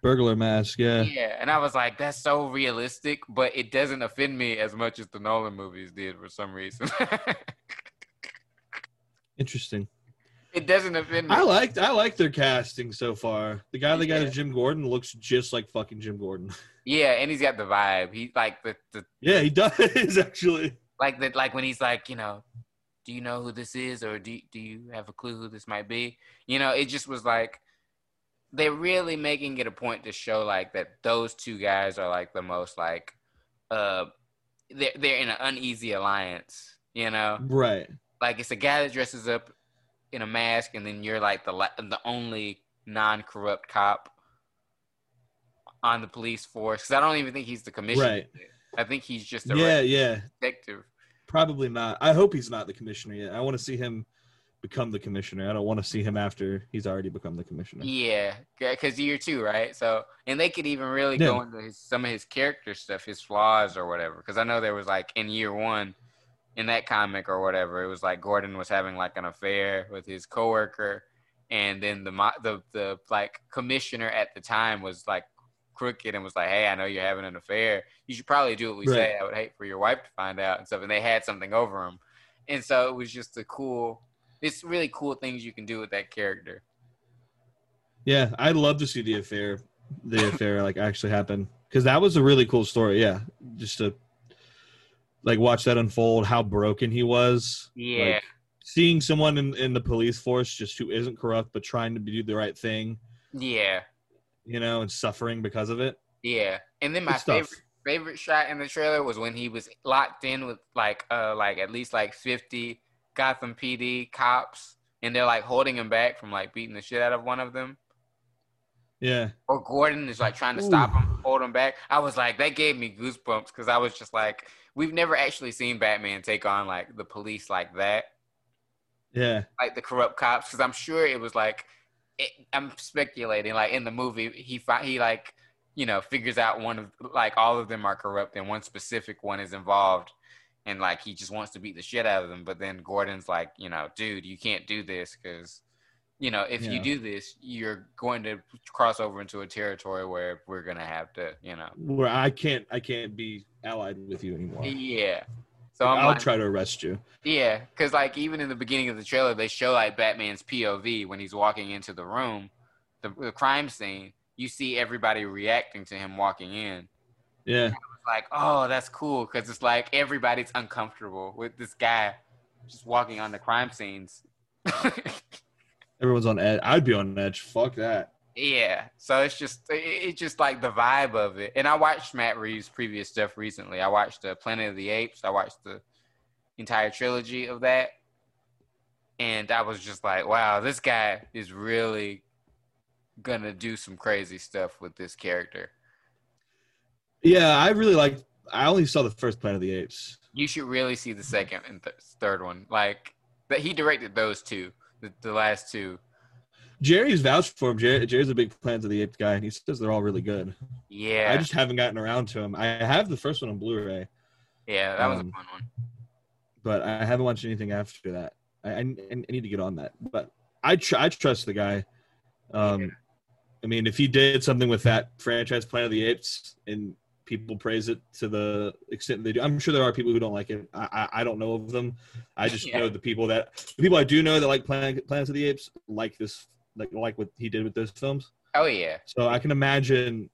burglar mask. Yeah. Yeah, and I was like, that's so realistic, but it doesn't offend me as much as the Nolan movies did for some reason. Interesting. It doesn't offend me. I liked I liked their casting so far. The guy that yeah. got is Jim Gordon looks just like fucking Jim Gordon. Yeah, and he's got the vibe. He like the, the yeah, he does actually. Like that, like when he's like, you know, do you know who this is, or do do you have a clue who this might be? You know, it just was like they're really making it a point to show like that those two guys are like the most like uh they're they're in an uneasy alliance, you know? Right. Like, it's a guy that dresses up in a mask, and then you're like the the only non-corrupt cop on the police force. Because I don't even think he's the commissioner. Right. I think he's just a yeah, yeah. detective. Probably not. I hope he's not the commissioner yet. I want to see him become the commissioner. I don't want to see him after he's already become the commissioner. Yeah, because year two, right? So, and they could even really yeah. go into his, some of his character stuff, his flaws or whatever. Because I know there was like in year one, in that comic or whatever, it was like Gordon was having like an affair with his coworker, and then the the the like commissioner at the time was like crooked and was like, "Hey, I know you're having an affair. You should probably do what we right. say. I would hate for your wife to find out and stuff." And they had something over him, and so it was just the cool. It's really cool things you can do with that character. Yeah, I'd love to see the affair, the affair like actually happen, because that was a really cool story. Yeah, just a. Like, watch that unfold, how broken he was. Yeah. Like, seeing someone in, in the police force just who isn't corrupt but trying to do the right thing. Yeah. You know, and suffering because of it. Yeah. And then my favorite, favorite shot in the trailer was when he was locked in with, like, uh, like at least, like, fifty Gotham P D cops. And they're, like, holding him back from, like, beating the shit out of one of them. Yeah. Or Gordon is, like, trying to Ooh. stop him, hold him back. I was like, that gave me goosebumps, because I was just like, we've never actually seen Batman take on, like, the police like that. Yeah. Like, the corrupt cops. Because I'm sure it was, like, it, I'm speculating, like, in the movie, he, fi- he like, you know, figures out one of, like, all of them are corrupt and one specific one is involved. And, like, he just wants to beat the shit out of them. But then Gordon's like, you know, dude, you can't do this, because, you know, if yeah. you do this, you're going to cross over into a territory where we're going to have to, you know. Where I can't, I can't be allied with you anymore. Yeah. So I'm I'll like, try to arrest you. Yeah. Because, like, even in the beginning of the trailer, they show, like, Batman's P O V when he's walking into the room, the, the crime scene. You see everybody reacting to him walking in. Yeah. And I was like, oh, that's cool. Because it's like everybody's uncomfortable with this guy just walking on the crime scenes. Everyone's on edge. I'd be on edge. Fuck that. Yeah. So it's just, it's just like the vibe of it. And I watched Matt Reeves' previous stuff recently. I watched the Planet of the Apes. I watched the entire trilogy of that. And I was just like, wow, this guy is really going to do some crazy stuff with this character. Yeah, I really liked – I only saw the first Planet of the Apes. You should really see the second and th- third one. Like, that he directed those two, the, the last two. Jerry's vouched for him. Jerry, Jerry's a big Planet of the Apes guy, and he says they're all really good. Yeah. I just haven't gotten around to him. I have the first one on Blu-ray. Yeah, that was um, a fun one. But I haven't watched anything after that. I, I, I need to get on that. But I, tr- I trust the guy. Um, yeah. I mean, if he did something with that franchise, Planet of the Apes, and people praise it to the extent they do, I'm sure there are people who don't like it. I I, I don't know of them. I just yeah. know the people that – the people I do know that like Planet, Planet of the Apes like this like, – like what he did with those films. Oh, yeah. So I can imagine,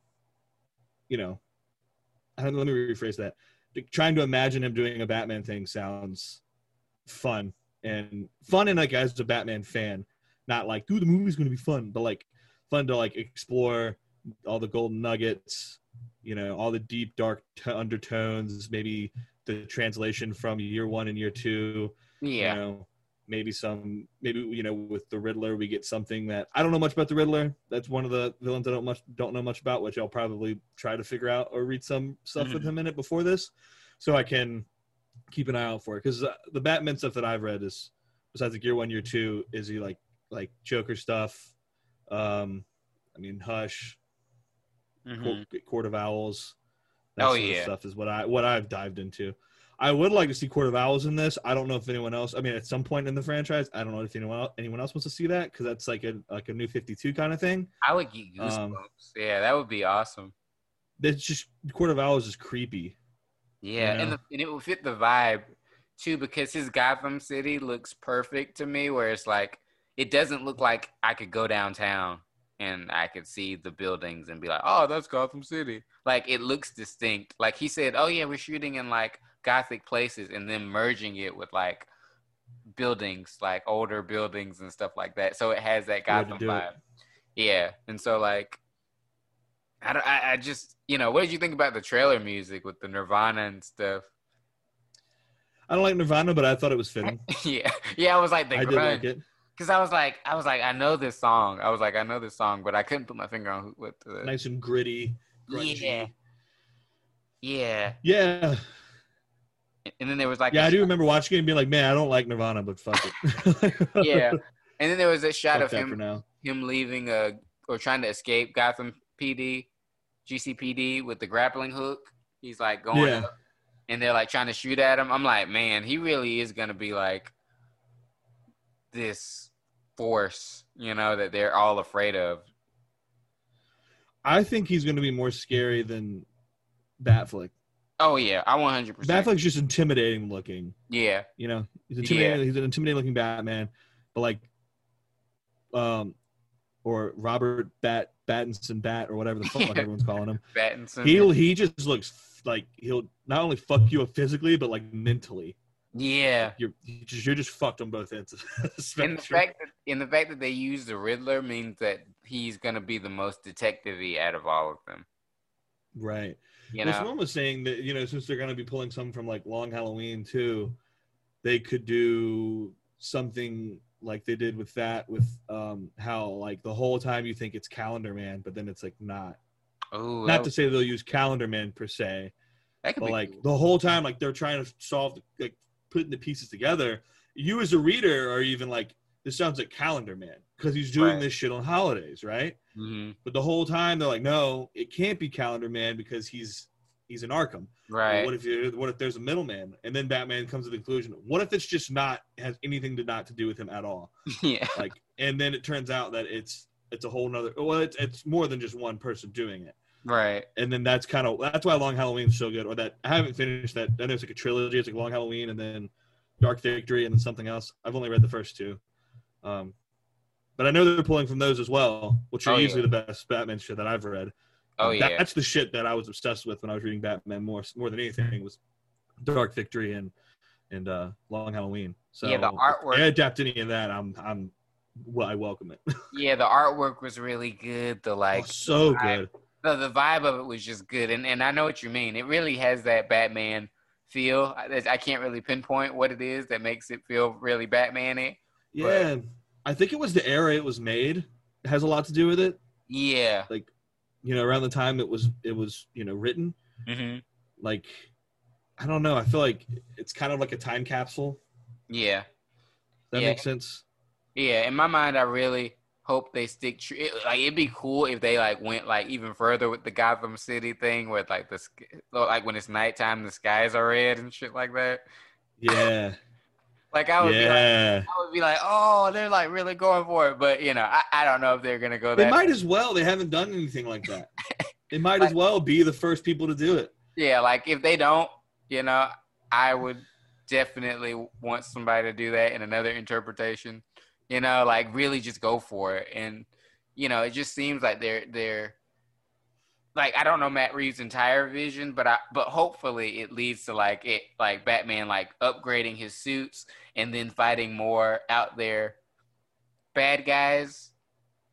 you know – let me rephrase that. Trying to imagine him doing a Batman thing sounds fun. And fun and like as a Batman fan, not like, dude, the movie's going to be fun, but like fun to like explore all the golden nuggets, you know, all the deep, dark t- undertones, maybe the translation from year one and year two. Yeah. You know, maybe some, maybe, you know, with the Riddler, we get something that I don't know much about the Riddler. That's one of the villains I don't much, don't know much about, which I'll probably try to figure out or read some stuff mm-hmm. with him in it before this. So I can keep an eye out for it. Cause uh, the Batman stuff that I've read is besides like year one, year two, is he like, like Joker stuff. Um, I mean, Hush, mm-hmm. Court, Court of Owls. That oh, sort yeah. of stuff is what I, what I've dived into. I would like to see Court of Owls in this. I don't know if anyone else, I mean, at some point in the franchise, I don't know if anyone else, anyone else wants to see that. Cause that's like a, like a New fifty-two kind of thing. I would get goosebumps. Um, yeah. That would be awesome. That's just Court of Owls is creepy. Yeah, you know? and, the, and it will fit the vibe, too, because his Gotham City looks perfect to me, where it's like, it doesn't look like I could go downtown and I could see the buildings and be like, oh, that's Gotham City. Like, it looks distinct. Like, he said, oh, yeah, we're shooting in, like, Gothic places and then merging it with, like, buildings, like, older buildings and stuff like that. So it has that Gotham vibe. It. Yeah, and so, like... I, don't, I I just, you know, what did you think about the trailer music with the Nirvana and stuff? I don't like Nirvana, but I thought it was fitting. yeah. Yeah, I was like, the I grunge. Did like it. Because I was like, I was like, I know this song. I was like, I know this song, but I couldn't put my finger on what the... Nice and gritty, grungy. Yeah. Yeah. Yeah. And then there was like... Yeah, I shot. do remember watching it and being like, man, I don't like Nirvana, but fuck it. yeah. And then there was a shot fuck of him, now. him leaving a, or trying to escape Gotham... P D, G C P D with the grappling hook. He's like going yeah. up and they're like trying to shoot at him. I'm like, man, he really is going to be like this force, you know, that they're all afraid of. I think he's going to be more scary than Batfleck. Oh, yeah. I one hundred percent. Batfleck's just intimidating looking. Yeah. You know, he's intimidating. Yeah. He's an intimidating looking Batman, but like, um, or Robert Bat Pattinson Bat or whatever the fuck like everyone's calling him. Pattinson. He he just looks f- like he'll not only fuck you up physically but like mentally. Yeah. You're you're just, you're just fucked on both ends. And the fact that in the fact that they use the Riddler means that he's gonna be the most detective-y out of all of them. Right. You know? Well, someone was saying that, you know, since they're gonna be pulling some from like Long Halloween too, they could do something like they did with that, with um, how like the whole time you think it's Calendar Man, but then it's like not. Oh, not to say they'll use Calendar Man per se, that could but be like cool. The whole time, like they're trying to solve, like putting the pieces together. You as a reader are even like, this sounds like Calendar Man because he's doing right. this shit on holidays, right? Mm-hmm. But the whole time they're like, no, it can't be Calendar Man because he's he's in Arkham. Right. Well, what if what if there's a middleman? And then Batman comes to the conclusion, what if it's just not has anything to not to do with him at all? Yeah. Like, and then it turns out that it's it's a whole nother well, it's it's more than just one person doing it. Right. And then that's kind of that's why Long Halloween's so good. Or that I haven't finished that. I know it's like a trilogy. It's like Long Halloween and then Dark Victory and then something else. I've only read the first two. Um but I know they're pulling from those as well, which are oh, usually yeah. the best Batman shit that I've read. Oh yeah, that's the shit that I was obsessed with when I was reading Batman more more than anything was Dark Victory and and uh, Long Halloween. So yeah, the artwork. If I adapt any of that, I'm I'm well, I welcome it. yeah, the artwork was really good. The like oh, so vibe, good. The, the vibe of it was just good, and and I know what you mean. It really has that Batman feel. I, I can't really pinpoint what it is that makes it feel really Batman-y, Yeah. But I think it was the era it was made. It has a lot to do with it. Yeah. Like, you know, around the time it was, it was, you know, written. Mm-hmm. Like, I don't know. I feel like it's kind of like a time capsule. Yeah. That yeah. makes sense. Yeah. In my mind, I really hope they stick true. It, like, it'd be cool if they like went like even further with the Gotham City thing, with like the like when it's nighttime, the skies are red and shit like that. Yeah. Like I would yeah. be like, I would be like, oh, they're like really going for it, but you know, I, I don't know if they're gonna go. They that might way. as well. They haven't done anything like that. They might like, as well be the first people to do it. Yeah, like if they don't, you know, I would definitely want somebody to do that in another interpretation. You know, like really just go for it, and you know, it just seems like they're they're like I don't know Matt Reeves' entire vision, but I but hopefully it leads to like it like Batman like upgrading his suits and then fighting more out there bad guys,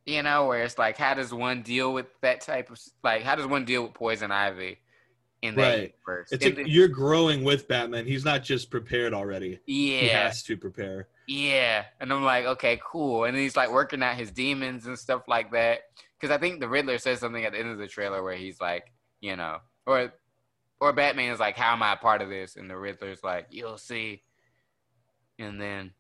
you know, where it's like how does one deal with that type of like how does one deal with Poison Ivy in that right. universe? It's like, then, you're growing with Batman. He's not just prepared already. Yeah. He has to prepare. Yeah. And I'm like, okay, cool. And then he's like working out his demons and stuff like that. Because I think the Riddler says something at the end of the trailer where he's like, you know, or or Batman is like, how am I a part of this? And the Riddler's like, you'll see. And then,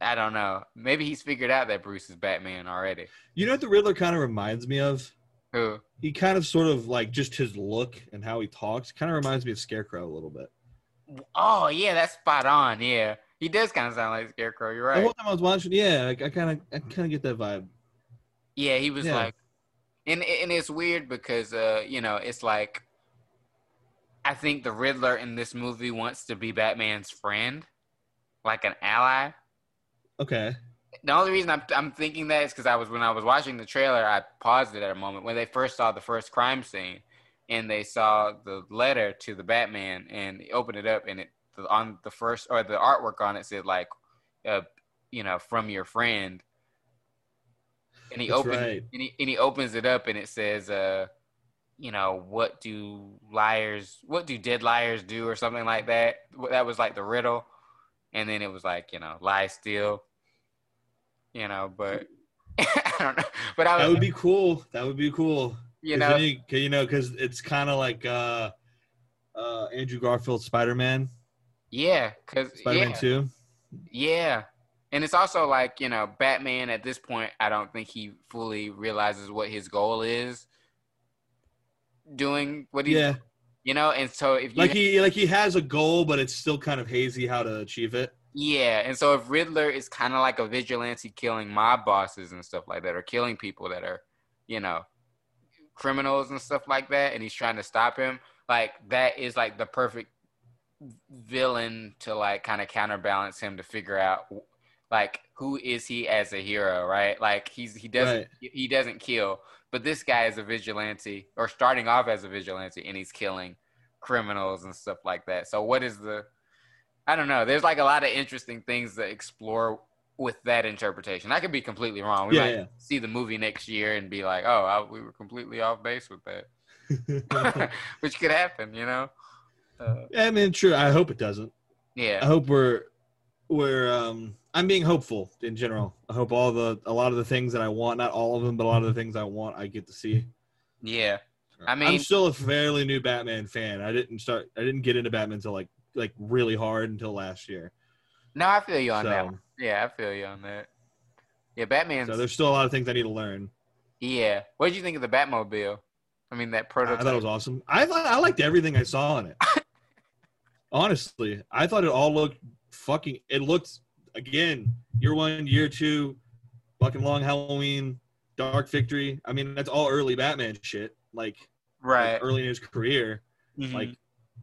I don't know. Maybe he's figured out that Bruce is Batman already. You know what the Riddler kind of reminds me of? Who? He kind of sort of like just his look and how he talks kind of reminds me of Scarecrow a little bit. Oh, yeah, that's spot on, yeah. He does kind of sound like Scarecrow, you're right. The whole time I was watching, yeah, like, I kind of I kind of get that vibe. Yeah, he was yeah. like, and and it's weird because, uh, you know, it's like, I think the Riddler in this movie wants to be Batman's friend, like an ally. Okay. The only reason I'm I'm thinking that is because I was when I was watching the trailer, I paused it at a moment when they first saw the first crime scene, and they saw the letter to the Batman, and they opened it up, and it on the first or the artwork on it said like, uh, you know, from your friend. And he, opens, right. and, he, and he opens it up and it says, uh, you know, what do liars, what do dead liars do or something like that. That was like the riddle. And then it was like, you know, lie still, you know, but I don't know. But I was, that would be cool. That would be cool. You know, you, you know, because it's kind of like uh, uh, Andrew Garfield's Spider-Man. Yeah. Cause, Spider-Man yeah. two. Yeah. And it's also like, you know, Batman at this point, I don't think he fully realizes what his goal is doing what he's yeah. you know, and so if you like he like he has a goal, but it's still kind of hazy how to achieve it. Yeah. And so if Riddler is kind of like a vigilante killing mob bosses and stuff like that, or killing people that are, you know, criminals and stuff like that, and he's trying to stop him, like that is like the perfect villain to like kind of counterbalance him to figure out like who is he as a hero, right? Like he's he doesn't right. he doesn't kill, but this guy is a vigilante or starting off as a vigilante, and he's killing criminals and stuff like that. So what is the? I don't know. There's like a lot of interesting things to explore with that interpretation. I could be completely wrong. We yeah, might yeah. see the movie next year and be like, oh, I, we were completely off base with that, which could happen, you know. Uh, yeah, I mean, true. I hope it doesn't. Yeah, I hope we're we're. Um, I'm being hopeful in general. I hope all the a lot of the things that I want, not all of them, but a lot of the things I want, I get to see. Yeah, I mean, I'm still a fairly new Batman fan. I didn't start. I didn't get into Batman until like like really hard until last year. No, I feel you on so, that one. Yeah, I feel you on that. Yeah, Batman. So there's still a lot of things I need to learn. Yeah, what did you think of the Batmobile? I mean, that prototype. I thought it was awesome. I thought, I liked everything I saw in it. Honestly, I thought it all looked fucking. It looked. Again, year one, year two, fucking Long Halloween, Dark Victory. I mean, that's all early Batman shit. Like, right. like early in his career. Mm-hmm. Like,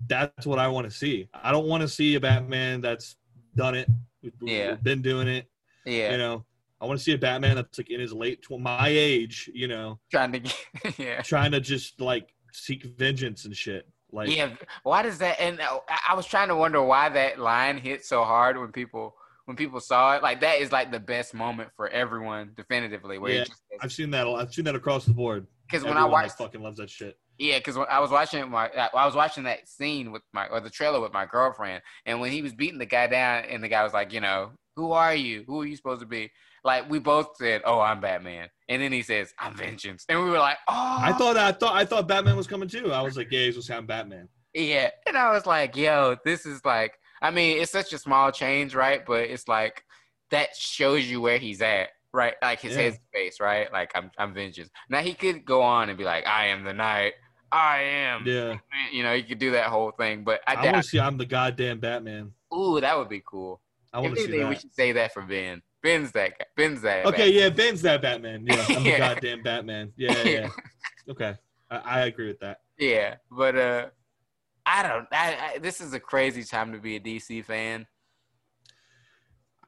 that's what I want to see. I don't want to see a Batman that's done it. We've, yeah. we've been doing it. Yeah. You know, I want to see a Batman that's like in his late tw- my age, you know. Trying to, yeah. Trying to just like seek vengeance and shit. Like, yeah. Why does that? And I was trying to wonder why that line hit so hard when people. When people saw it, like that is like the best moment for everyone, definitively. Where yeah, just says, I've seen that. I've seen that across the board. Because when I watched, fucking loves that shit. Yeah, because when I was watching it, my I was watching that scene with my or the trailer with my girlfriend, and when he was beating the guy down, and the guy was like, you know, Who are you? Who are you supposed to be? Like, we both said, oh, I'm Batman. And then he says, I'm Vengeance. And we were like, oh. I thought I thought, I thought Batman was coming too. I was like, yeah, he's supposed to have Batman. Yeah. And I was like, yo, this is like, I mean, it's such a small change, right? But it's like, that shows you where he's at, right? Like, his yeah. headspace, right? Like, I'm I'm Vengeance. Now, he could go on and be like, I am the night. I am. Yeah. You know, he could do that whole thing. But I, I want to I, see I'm the goddamn Batman. Ooh, that would be cool. I want to see that. We should say that for Ben. Ben's that guy. Ben's that Okay, Batman. yeah, Ben's that Batman. Yeah, I'm yeah. the goddamn Batman. Yeah, yeah. yeah. Okay, I, I agree with that. Yeah, but uh, I don't I, – I, this is a crazy time to be a D C fan.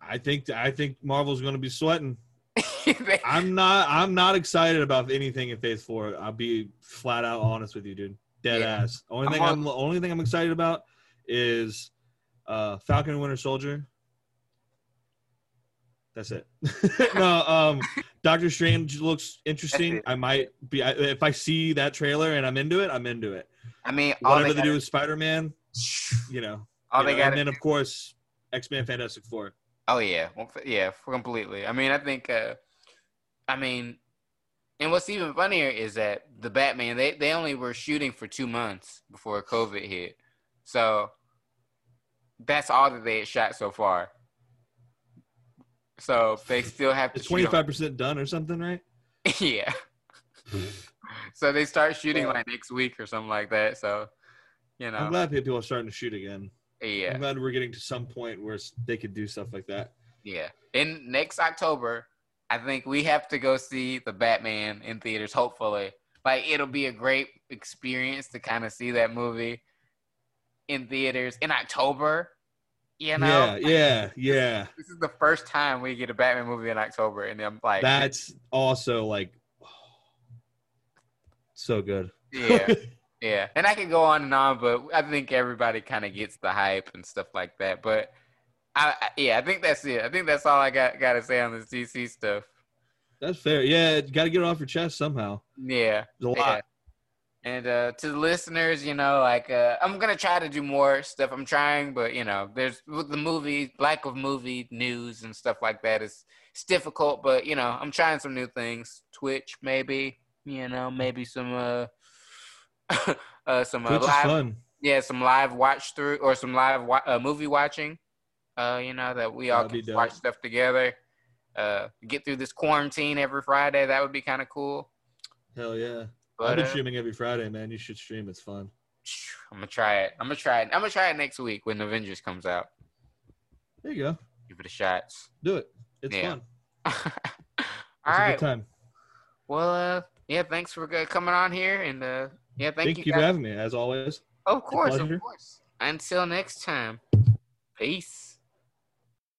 I think I think Marvel's going to be sweating. I'm not I'm not excited about anything in Phase Four. I'll be flat out honest with you, dude. Dead yeah. ass. Only I'm thing on- I'm only thing I'm excited about is uh, Falcon and Winter Soldier. That's it. no, um, Doctor Strange looks interesting. I might be I, if I see that trailer and I'm into it. I'm into it. I mean, all whatever they, they do with Spider-Man, you know. All you they got, and then of course X-Men, Fantastic Four. Oh, yeah. Yeah, completely. I mean, I think, uh, I mean, and what's even funnier is that the Batman, they, they only were shooting for two months before COVID hit. So that's all that they had shot so far. So they still have to shoot. It's twenty-five percent done or something, right? Yeah. So they start shooting yeah. like next week or something like that. So, you know. I'm glad people are starting to shoot again. Yeah, I'm glad we're getting to some point where they could do stuff like that. Yeah, and next October, I think we have to go see the Batman in theaters. Hopefully, like it'll be a great experience to kind of see that movie in theaters in October. You know? Yeah, yeah, yeah. This is the first time we get a Batman movie in October, and I'm like, that's also like oh, so good. Yeah. Yeah, and I could go on and on, but I think everybody kind of gets the hype and stuff like that. But, I, I yeah, I think that's it. I think that's all I got got to say on this D C stuff. That's fair. Yeah, got to get it off your chest somehow. Yeah. It's a lot. Yeah. And uh, to the listeners, you know, like, uh, I'm going to try to do more stuff. I'm trying, but, you know, there's with the movie, lack of movie news and stuff like that. It's, it's difficult, but, you know, I'm trying some new things. Twitch, maybe, you know, maybe some uh. uh, some uh, live, yeah, some live watch through or some live wa- uh, movie watching. Uh, you know that we all That'd can watch stuff together. Uh, get through this quarantine every Friday. That would be kind of cool. Hell yeah! But, I've been uh, streaming every Friday, man. You should stream. It's fun. I'm gonna try it. I'm gonna try it. I'm gonna try it next week when Avengers comes out. There you go. Give it a shot. Do it. It's yeah. fun. all it's right. A good time. Well, uh, yeah. Thanks for uh, coming on here and. Uh, Yeah, thank, thank you, you for having me, as always. Of course, of course. Until next time, peace.